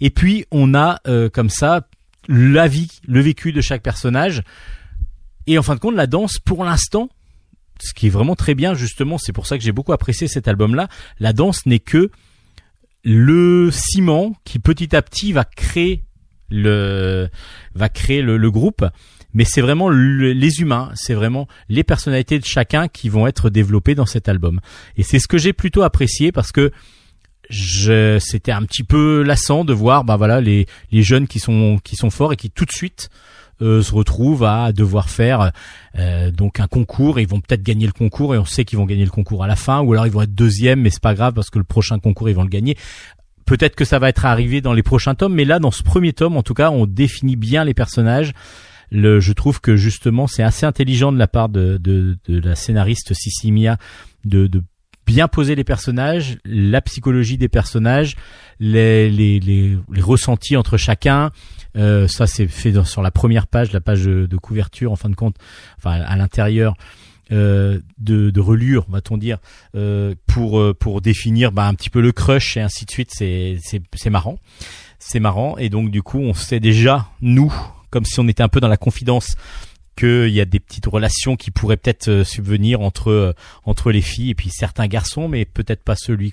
Et puis on a comme ça la vie, le vécu de chaque personnage. Et en fin de compte, la danse, pour l'instant, ce qui est vraiment très bien, justement, c'est pour ça que j'ai beaucoup apprécié cet album-là, la danse n'est que le ciment qui petit à petit va créer le groupe. Mais c'est vraiment les humains, c'est vraiment les personnalités de chacun qui vont être développées dans cet album. Et c'est ce que j'ai plutôt apprécié parce que c'était un petit peu lassant de voir, bah voilà, les jeunes qui sont forts et qui tout de suite se retrouvent à devoir faire donc un concours. Et ils vont peut-être gagner le concours et on sait qu'ils vont gagner le concours à la fin, ou alors ils vont être deuxième, mais c'est pas grave parce que le prochain concours ils vont le gagner. Peut-être que ça va être arrivé dans les prochains tomes, mais là dans ce premier tome en tout cas on définit bien les personnages. Je trouve que justement c'est assez intelligent de la part de la scénariste Sissi Mia de bien poser les personnages, la psychologie des personnages, les ressentis entre chacun. Ça c'est fait sur la première page, la page de couverture en fin de compte, enfin à l'intérieur de relure, va-t-on dire, pour définir bah un petit peu le crush et ainsi de suite. C'est marrant et donc du coup on sait déjà, nous, comme si on était un peu dans la confidence, qu'il y a des petites relations qui pourraient peut-être subvenir entre les filles et puis certains garçons, mais peut-être pas celui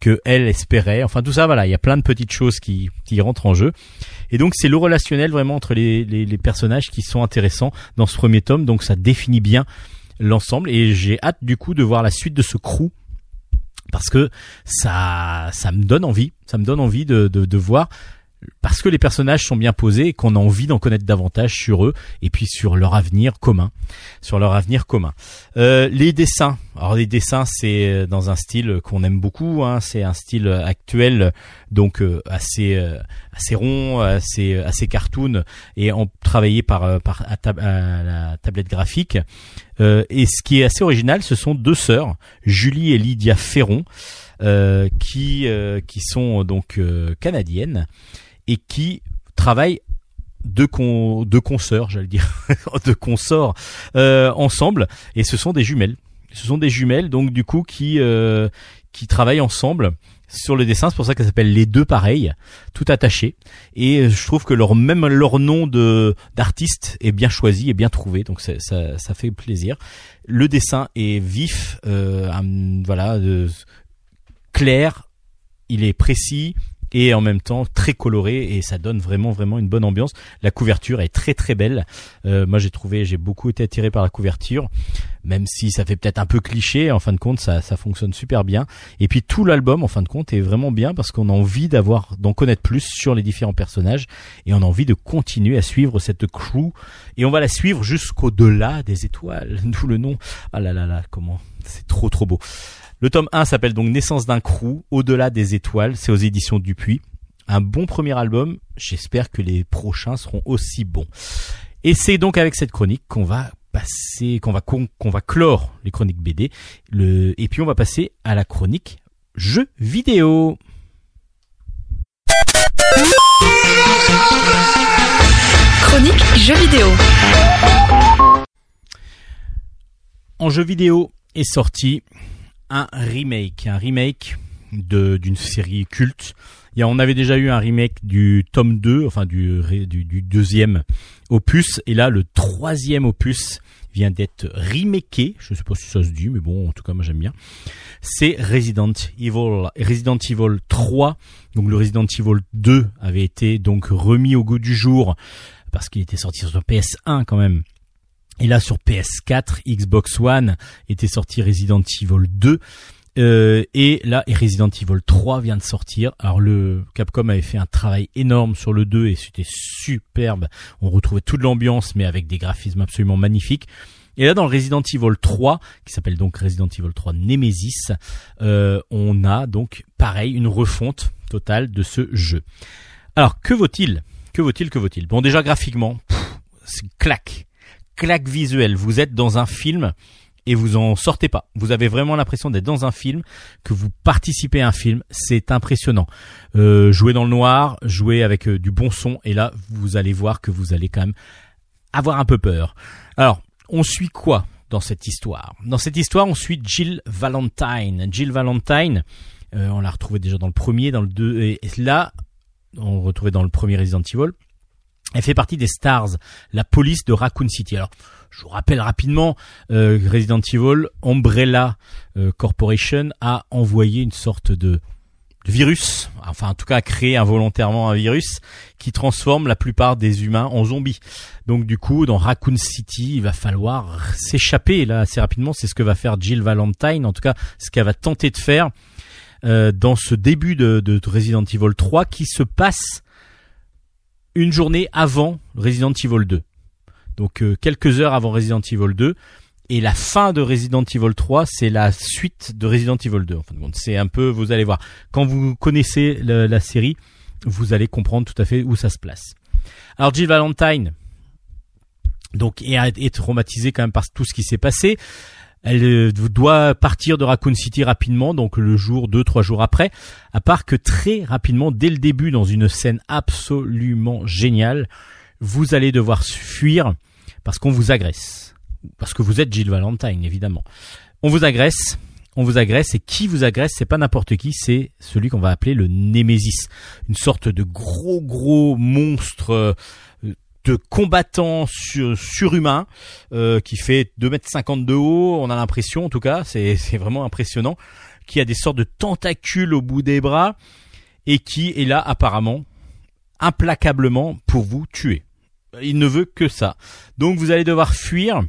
que elle espérait. Enfin tout ça, voilà, il y a plein de petites choses qui rentrent en jeu. Et donc c'est le relationnel vraiment entre les personnages qui sont intéressants dans ce premier tome. Donc ça définit bien l'ensemble et j'ai hâte du coup de voir la suite de ce crew parce que ça me donne envie de voir. Parce que les personnages sont bien posés et qu'on a envie d'en connaître davantage sur eux et puis sur leur avenir commun. Les dessins. Alors les dessins, c'est dans un style qu'on aime beaucoup, hein. C'est un style actuel, donc assez rond, assez cartoon et travaillé par à la tablette graphique. Et ce qui est assez original, ce sont deux sœurs, Julie et Lydia Ferron, qui sont donc canadiennes et qui travaillent deux consorts ensemble, et ce sont des jumelles. Donc du coup qui travaillent ensemble sur le dessin, c'est pour ça qu'elles s'appellent les deux pareilles, tout attaché, et je trouve que leur nom d'artiste est bien choisi et bien trouvé, donc ça fait plaisir. Le dessin est vif, clair, il est précis et en même temps très coloré, et ça donne vraiment une bonne ambiance. La couverture est très belle. Moi j'ai beaucoup été attiré par la couverture, même si ça fait peut-être un peu cliché, en fin de compte ça fonctionne super bien. Et puis tout l'album en fin de compte est vraiment bien parce qu'on a envie d'en connaître plus sur les différents personnages et on a envie de continuer à suivre cette crew, et on va la suivre jusqu'au-delà des étoiles, d'où le nom. Ah là, comment c'est trop beau. Le tome 1 s'appelle donc Naissance d'un crew, Au-delà des étoiles, c'est aux éditions Dupuis. Un bon premier album, j'espère que les prochains seront aussi bons. Et c'est donc avec cette chronique qu'on va clore les chroniques BD. Et puis on va passer à la chronique jeux vidéo. Chronique jeux vidéo. En jeux vidéo est sorti un remake d'une série culte. On avait déjà eu un remake du tome 2, enfin du deuxième opus, et là le troisième opus vient d'être remaké. Je ne sais pas si ça se dit, mais bon, en tout cas moi j'aime bien. C'est Resident Evil 3. Donc le Resident Evil 2 avait été donc remis au goût du jour parce qu'il était sorti sur PS1 quand même. Et là, sur PS4, Xbox One, était sorti Resident Evil 2. Et là, Resident Evil 3 vient de sortir. Alors le Capcom avait fait un travail énorme sur le 2 et c'était superbe. On retrouvait toute l'ambiance mais avec des graphismes absolument magnifiques. Et là, dans Resident Evil 3, qui s'appelle donc Resident Evil 3 Nemesis, on a donc, pareil, une refonte totale de ce jeu. Alors, que vaut-il? Bon, déjà, graphiquement, c'est claque visuelle. Vous êtes dans un film et vous en sortez pas. Vous avez vraiment l'impression d'être dans un film, que vous participez à un film. C'est impressionnant. Jouer dans le noir, jouer avec du bon son, et là, vous allez voir que vous allez quand même avoir un peu peur. Alors, on suit quoi dans cette histoire? Dans cette histoire, on suit Jill Valentine. Jill Valentine, on l'a retrouvée déjà dans le premier, dans le deux, et là, on la retrouvait dans le premier Resident Evil. Elle fait partie des Stars, la police de Raccoon City. Alors, je vous rappelle rapidement, Resident Evil, Umbrella Corporation a envoyé une sorte de virus, enfin en tout cas créer involontairement un virus qui transforme la plupart des humains en zombies. Donc du coup, dans Raccoon City, il va falloir s'échapper là assez rapidement. C'est ce que va faire Jill Valentine, en tout cas ce qu'elle va tenter de faire dans ce début de Resident Evil 3 qui se passe une journée avant Resident Evil 2. Donc quelques heures avant Resident Evil 2. Et la fin de Resident Evil 3, c'est la suite de Resident Evil 2. En fin de compte, c'est un peu, vous allez voir. Quand vous connaissez la série, vous allez comprendre tout à fait où ça se place. Alors Jill Valentine, donc, est traumatisée quand même par tout ce qui s'est passé. Elle doit partir de Raccoon City rapidement, donc le jour, 2-3 jours après. À part que très rapidement, dès le début, dans une scène absolument géniale, vous allez devoir fuir parce qu'on vous agresse. Parce que vous êtes Jill Valentine, évidemment. On vous agresse, et qui vous agresse, c'est pas n'importe qui, c'est celui qu'on va appeler le Nemesis. Une sorte de gros monstre de combattant surhumain, qui fait 2,50 m de haut, on a l'impression, en tout cas, c'est vraiment impressionnant, qui a des sortes de tentacules au bout des bras, et qui est là, apparemment, implacablement, pour vous tuer. Il ne veut que ça. Donc vous allez devoir fuir.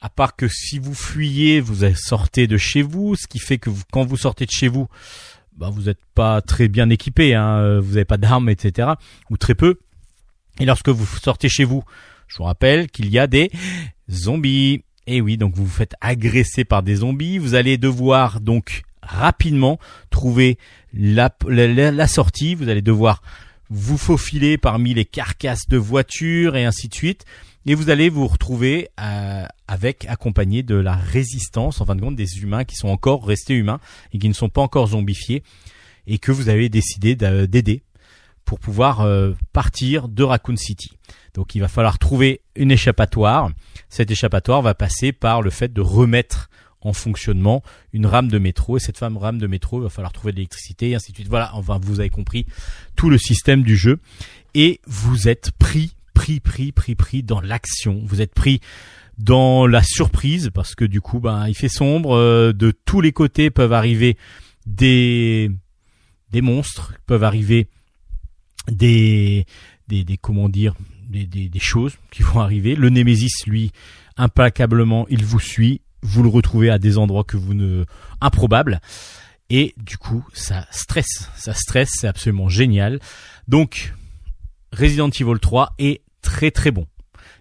À part que si vous fuyez, vous sortez de chez vous, ce qui fait que quand vous sortez de chez vous, bah vous n'êtes pas très bien équipé, hein, vous n'avez pas d'armes, etc., ou très peu. Et lorsque vous sortez chez vous, je vous rappelle qu'il y a des zombies. Et oui, donc vous vous faites agresser par des zombies. Vous allez devoir donc rapidement trouver la sortie. Vous allez devoir vous faufiler parmi les carcasses de voitures et ainsi de suite. Et vous allez vous retrouver accompagné de la résistance, en fin de compte, des humains qui sont encore restés humains et qui ne sont pas encore zombifiés et que vous avez décidé d'aider pour pouvoir partir de Raccoon City. Donc il va falloir trouver une échappatoire. Cette échappatoire va passer par le fait de remettre en fonctionnement une rame de métro, et cette rame de métro, il va falloir trouver de l'électricité et ainsi de suite. Voilà, enfin vous avez compris tout le système du jeu et vous êtes pris dans l'action. Vous êtes pris dans la surprise parce que du coup, il fait sombre. De tous les côtés peuvent arriver des monstres, peuvent arriver des choses qui vont arriver. Le Némésis, lui, implacablement, il vous suit. Vous le retrouvez à des endroits improbables. Et du coup, ça stresse, c'est absolument génial. Donc, Resident Evil 3 est très bon.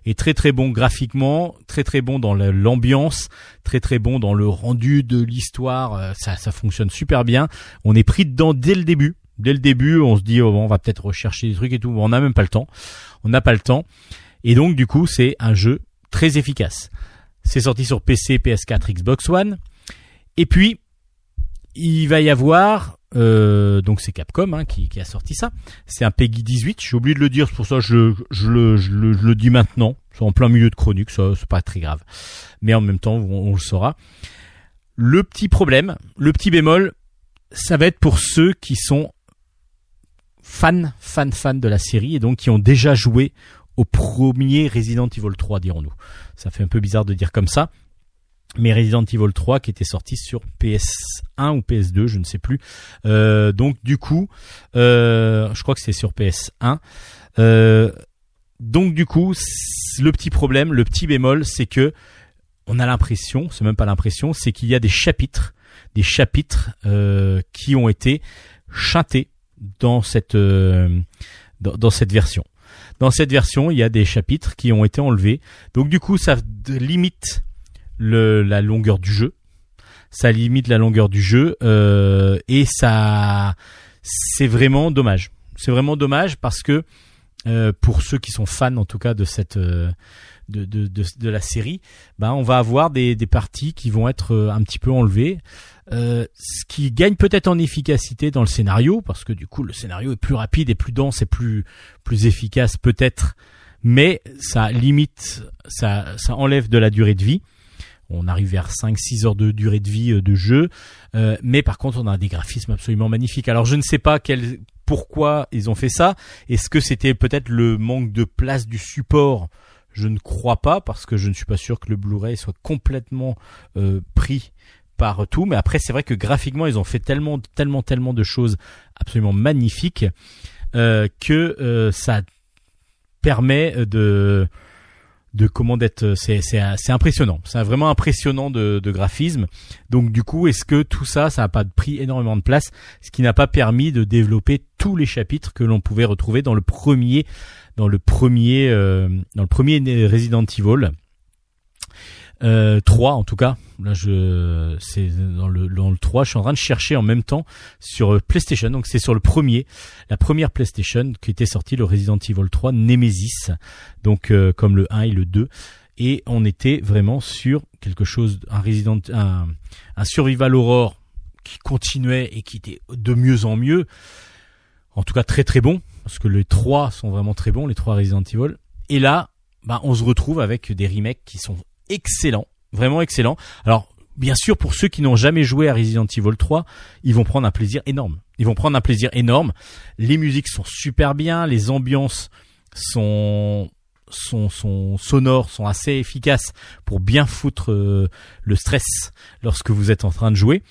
Et très bon graphiquement, très bon dans l'ambiance, très bon dans le rendu de l'histoire, ça fonctionne super bien. On est pris dedans dès le début. Dès le début, on se dit on va peut-être rechercher des trucs et tout, on n'a même pas le temps. On n'a pas le temps. Et donc du coup, c'est un jeu très efficace. C'est sorti sur PC, PS4, Xbox One. Et puis il va y avoir donc c'est Capcom qui a sorti ça. C'est un PEGI 18. J'ai oublié de le dire, c'est pour ça que je le dis maintenant. C'est en plein milieu de chronique, ça c'est pas très grave. Mais en même temps, on le saura. Le petit problème, le petit bémol, ça va être pour ceux qui sont fans de la série et donc qui ont déjà joué au premier Resident Evil 3, dirons-nous. Ça fait un peu bizarre de dire comme ça. Mais Resident Evil 3 qui était sorti sur PS1 ou PS2, je ne sais plus. Donc du coup, je crois que c'est sur PS1. Donc du coup, le petit problème, le petit bémol, c'est que on a l'impression, c'est même pas l'impression, c'est qu'il y a des chapitres des chapitres qui ont été chantés dans cette version. Dans cette version, il y a des chapitres qui ont été enlevés. Donc du coup, ça limite la longueur du jeu. Ça limite la longueur du jeu et ça, c'est vraiment dommage. C'est vraiment dommage parce que pour ceux qui sont fans en tout cas de cette de la série, bah on va avoir des parties qui vont être un petit peu enlevées, ce qui gagne peut-être en efficacité dans le scénario parce que du coup le scénario est plus rapide et plus dense et plus efficace peut-être, mais ça limite, ça enlève de la durée de vie. On arrive vers 5-6 heures de durée de vie de jeu, mais par contre on a des graphismes absolument magnifiques. Alors je ne sais pas pourquoi ils ont fait ça. Est-ce que c'était peut-être le manque de place du support? Je ne crois pas, parce que je ne suis pas sûr que le Blu-ray soit complètement pris par tout. Mais après, c'est vrai que graphiquement, ils ont fait tellement de choses absolument magnifiques que ça permet de comment d'être. C'est impressionnant. C'est vraiment impressionnant de graphisme. Donc du coup, est-ce que tout ça a pas pris énormément de place, ce qui n'a pas permis de développer tous les chapitres que l'on pouvait retrouver dans le premier. Dans le premier Resident Evil 3 en tout cas. Là c'est dans le 3, je suis en train de chercher en même temps sur PlayStation. Donc c'est sur la première PlayStation qui était sortie, le Resident Evil 3 Nemesis. Donc comme le 1 et le 2, et on était vraiment sur quelque chose, un survival horror qui continuait et qui était de mieux en mieux. En tout cas très très bon, parce que les trois sont vraiment très bons, les trois Resident Evil. Et là, bah, on se retrouve avec des remakes qui sont excellents, vraiment excellents. Alors, bien sûr, pour ceux qui n'ont jamais joué à Resident Evil 3, ils vont prendre un plaisir énorme. Les musiques sont super bien, les ambiances sont sonores, sont assez efficaces pour bien foutre le stress lorsque vous êtes en train de jouer.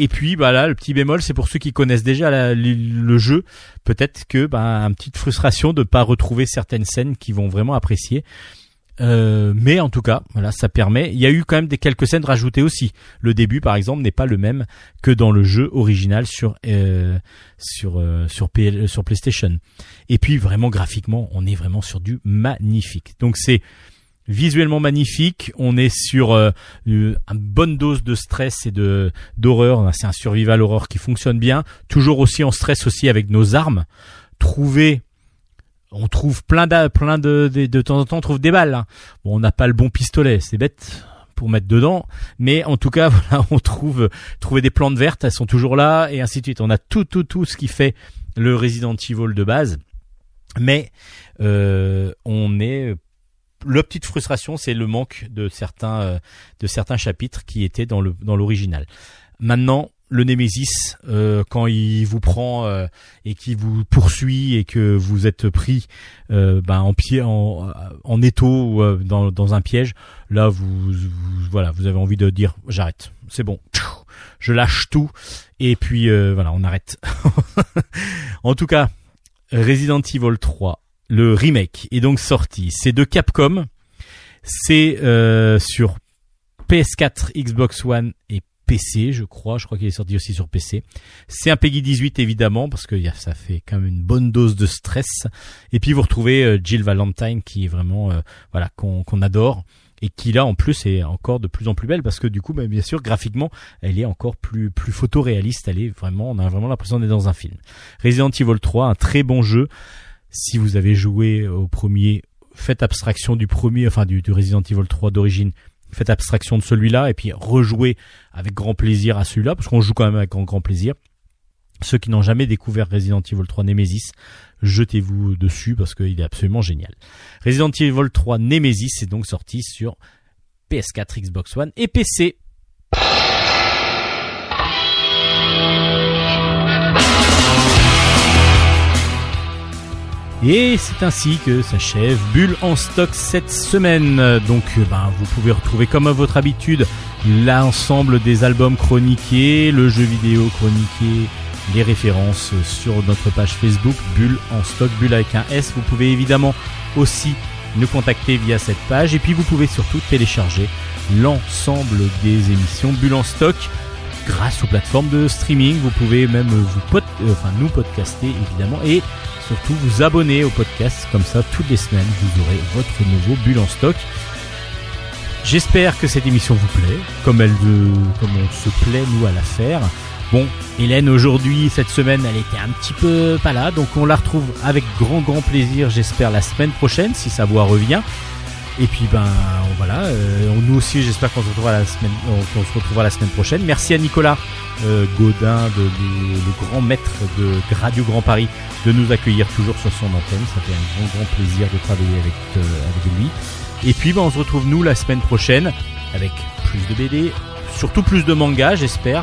Et puis bah là, le petit bémol, c'est pour ceux qui connaissent déjà le jeu, peut-être que bah une petite frustration de pas retrouver certaines scènes qu'ils vont vraiment apprécier. Mais en tout cas, voilà, ça permet. Il y a eu quand même quelques scènes rajoutées aussi. Le début, par exemple, n'est pas le même que dans le jeu original sur PlayStation. Et puis vraiment graphiquement, on est vraiment sur du magnifique. Donc c'est visuellement magnifique, on est sur une bonne dose de stress et d'horreur. C'est un survival horror qui fonctionne bien, toujours aussi en stress aussi avec nos armes. On trouve plein de temps en temps on trouve des balles. Hein. Bon, on n'a pas le bon pistolet, c'est bête pour mettre dedans, mais en tout cas voilà, on trouver des plantes vertes, elles sont toujours là et ainsi de suite. On a tout ce qui fait le Resident Evil de base, mais la petite frustration, c'est le manque de certains chapitres qui étaient dans l'original. Maintenant, le Nemesis, quand il vous prend et qu'il vous poursuit et que vous êtes pris en étau ou dans un piège, là vous avez envie de dire j'arrête, c'est bon, je lâche tout et puis voilà, on arrête. En tout cas, Resident Evil 3, le remake, est donc sorti. C'est de Capcom. C'est sur PS4, Xbox One et PC, je crois. Je crois qu'il est sorti aussi sur PC. C'est un PEGI 18, évidemment, parce que ça fait quand même une bonne dose de stress. Et puis, vous retrouvez Jill Valentine, qui est vraiment qu'on adore. Et qui, là, en plus, est encore de plus en plus belle, parce que du coup, bah, bien sûr, graphiquement, elle est encore plus photoréaliste. On a vraiment l'impression d'être dans un film. Resident Evil 3, un très bon jeu. Si vous avez joué au premier, faites abstraction du premier, enfin du Resident Evil 3 d'origine, faites abstraction de celui-là et puis rejouez avec grand plaisir à celui-là, parce qu'on joue quand même avec grand plaisir. Ceux qui n'ont jamais découvert Resident Evil 3 Nemesis, jetez-vous dessus parce qu'il est absolument génial. Resident Evil 3 Nemesis est donc sorti sur PS4, Xbox One et PC. Et c'est ainsi que s'achève Bulle en stock cette semaine. Donc vous pouvez retrouver comme à votre habitude l'ensemble des albums chroniqués, le jeu vidéo chroniqué, les références sur notre page Facebook Bulle en stock, Bulle avec un S. Vous pouvez évidemment aussi nous contacter via cette page et puis vous pouvez surtout télécharger l'ensemble des émissions Bulle en stock grâce aux plateformes de streaming. Vous pouvez même nous podcaster évidemment, et surtout vous abonner au podcast. Comme ça, toutes les semaines, vous aurez votre nouveau Bulle en Stock. J'espère que cette émission vous plaît, comme on se plaît nous à la faire. Bon, Hélène aujourd'hui, cette semaine, elle était un petit peu pas là, donc on la retrouve avec grand plaisir, j'espère, la semaine prochaine, si sa voix revient. Et puis ben voilà, nous aussi j'espère qu'on se retrouvera la semaine prochaine. Merci à Nicolas Godin, le grand maître de Radio Grand Paris, de nous accueillir toujours sur son antenne. Ça fait un grand plaisir de travailler avec lui. Et puis on se retrouve nous la semaine prochaine avec plus de BD, surtout plus de manga, j'espère.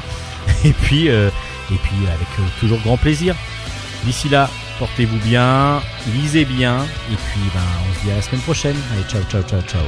Et puis avec toujours grand plaisir. D'ici là, portez-vous bien, lisez bien, et puis on se dit à la semaine prochaine. Allez, ciao.